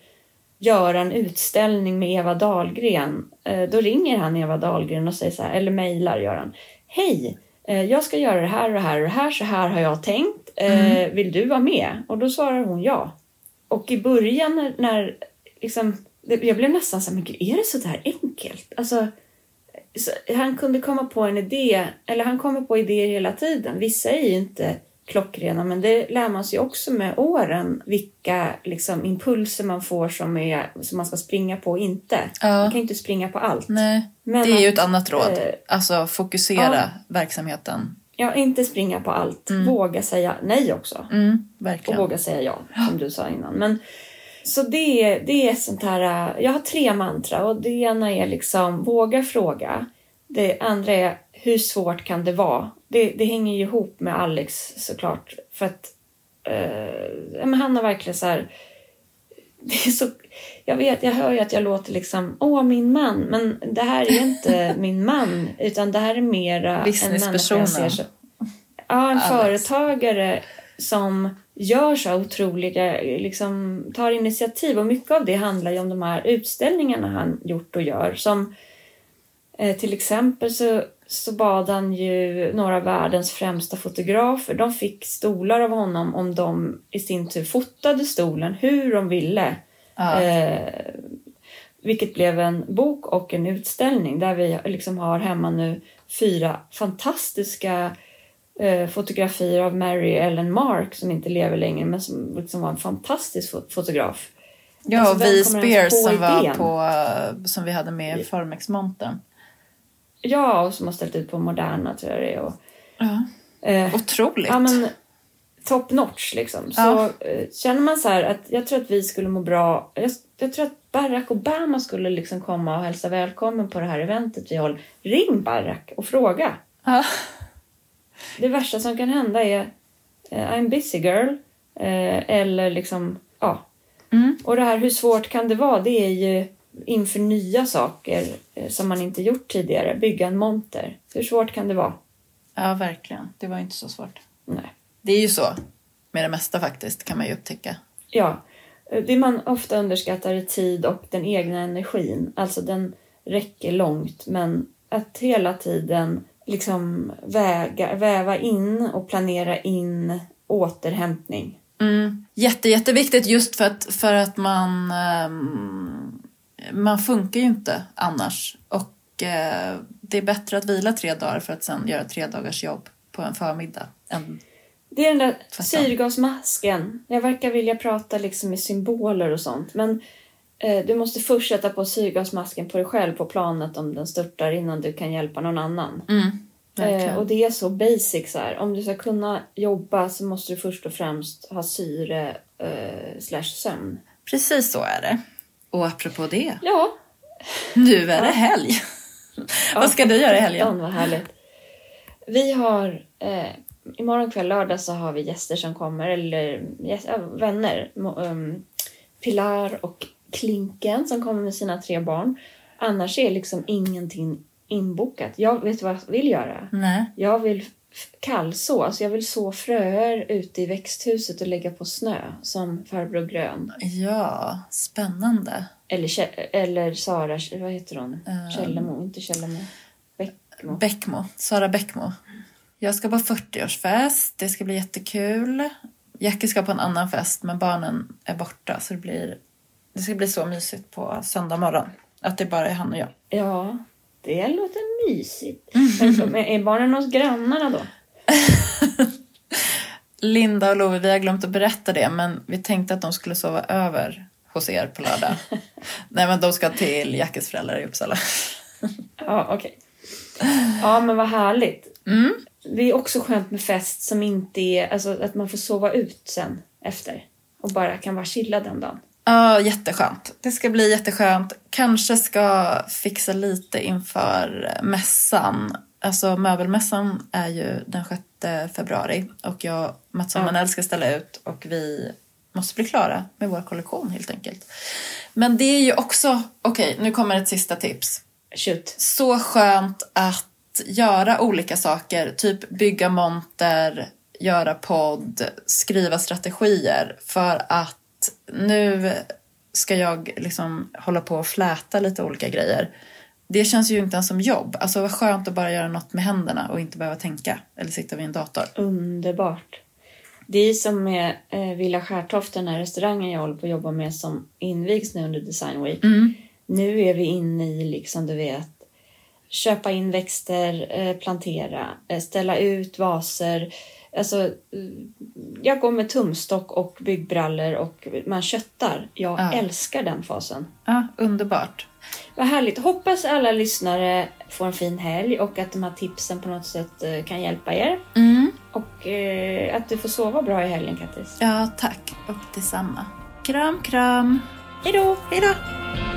göra en utställning med Eva Dalgren. Då ringer han Eva Dalgren och säger så här. Eller mejlar Göran. Hej! Jag ska göra det här och det här och det här. Så här har jag tänkt. Vill du vara med? Och då svarar hon ja. Och i början när liksom, jag blev nästan så här, men är det så där enkelt? Alltså, han kunde komma på en idé. Eller han kommer på idéer hela tiden. Vissa är ju inte klockrena. Men det lär man sig också med åren. Vilka liksom, impulser man får som man ska springa på och inte. Man kan inte springa på allt. Nej. Men det är ju ett annat råd. Alltså fokusera verksamheten. Ja, inte springa på allt. Våga säga nej också. Verkligen. Och våga säga ja, som du sa innan. Men, så det är sånt här... Jag har 3 mantra. Och det ena är liksom, våga fråga. Det andra är, hur svårt kan det vara? Det hänger ju ihop med Alex såklart. För att men han har verkligen så här... Det är så, jag hör ju att jag låter liksom, min man. Men det här är inte min man. Utan det här är mera en människa ser så, en företagare som gör så otroliga, liksom tar initiativ. Och mycket av det handlar ju om de här utställningarna han gjort och gör. Som till exempel så bad han ju några av världens främsta fotografer. De fick stolar av honom om de i sin tur fotade stolen hur de ville. Vilket blev en bok och en utställning där vi liksom har hemma nu 4 fantastiska fotografier av Mary Ellen Mark som inte lever längre men som liksom var en fantastisk fotograf. Ja, alltså, och vi Spears som idén? Var på som vi hade med i Formex monten. Ja, och som har ställt ut på Moderna, tror jag det är. Och, otroligt. Ja, men top notch liksom. Så känner man så här att jag tror att vi skulle må bra. Jag tror att Barack Obama skulle liksom komma och hälsa välkommen på det här eventet vi håller. Ring Barack och fråga. Det värsta som kan hända är I'm busy girl. Eller liksom, Och det här, hur svårt kan det vara? Det är ju... inför nya saker som man inte gjort tidigare. Bygga en monter. Hur svårt kan det vara? Ja, verkligen. Det var inte så svårt. Nej. Det är ju så. Med det mesta faktiskt kan man ju upptäcka. Ja. Det man ofta underskattar är tid och den egna energin. Alltså den räcker långt. Men att hela tiden liksom väva in och planera in återhämtning. Jätteviktigt just för att man... Man funkar ju inte annars. Och det är bättre att vila 3 dagar för att sen göra 3 dagars jobb på en förmiddag. Det är den där syrgasmasken. Jag verkar vilja prata liksom i symboler och sånt. Men du måste först sätta på syrgasmasken på dig själv på planet om den störtar innan du kan hjälpa någon annan. Och det är så basic så här. Om du ska kunna jobba så måste du först och främst ha syre / sömn. Precis så är det. Och apropå det. Ja. Nu är det helg. Vad ska du göra i helgen? Vad härligt. Vi har... imorgon kväll lördag så har vi gäster som kommer. Eller vänner. Pilar och Klinken som kommer med sina 3 barn. Annars är liksom ingenting inbokat. Jag vet vad jag vill göra. Nej. Jag vill kallså. Alltså jag vill så fröer ute i växthuset och lägga på snö som farbror Grön. Ja, spännande. Eller Sara, vad heter hon? Källemo, inte Källemo. Bäckmo. Sara Bäckmo. Jag ska på 40-årsfest. Det ska bli jättekul. Jackie ska på en annan fest men barnen är borta så det ska bli så mysigt på söndag morgon. Att det bara är han och jag. Ja, det låter mysigt. Men är barnen hos grannarna då? Linda och Love, vi har glömt att berätta det. Men vi tänkte att de skulle sova över hos er på lördag. Nej, men de ska till Jackes föräldrar i Uppsala. Ja, okej. Ja, men vad härligt. Mm. Det är också skönt med fest som inte är... Alltså att man får sova ut sen efter. Och bara kan vara chilla den dagen. Ja, jätteskönt. Det ska bli jätteskönt. Kanske ska fixa lite inför mässan. Alltså möbelmässan är ju den 6 februari. Och jag, Mattsson Manell, ska ställa ut. Och vi måste bli klara med vår kollektion helt enkelt. Men det är ju också... Okej, nu kommer ett sista tips. Shoot. Så skönt att göra olika saker. Typ bygga monter, göra podd, skriva strategier. För att nu ska jag liksom hålla på och fläta lite olika grejer. Det känns ju inte ens som jobb. Alltså vad skönt att bara göra något med händerna och inte behöva tänka. Eller sitta vid en dator. Underbart. Det är som med Villa Skärtoft, den här restaurangen jag håller på att jobba med som invigs nu under Design Week. Mm. Nu är vi inne i liksom du vet köpa in växter, plantera, ställa ut vaser. Alltså, jag går med tumstock och byggbrallor och man köttar. Jag älskar den fasen. Ja, underbart. Vad härligt. Hoppas alla lyssnare får en fin helg och att de här tipsen på något sätt kan hjälpa er. Mm. Och att du får sova bra i helgen, Kattis. Ja, tack. Och detsamma. Kram, kram. Hej då. Hej då.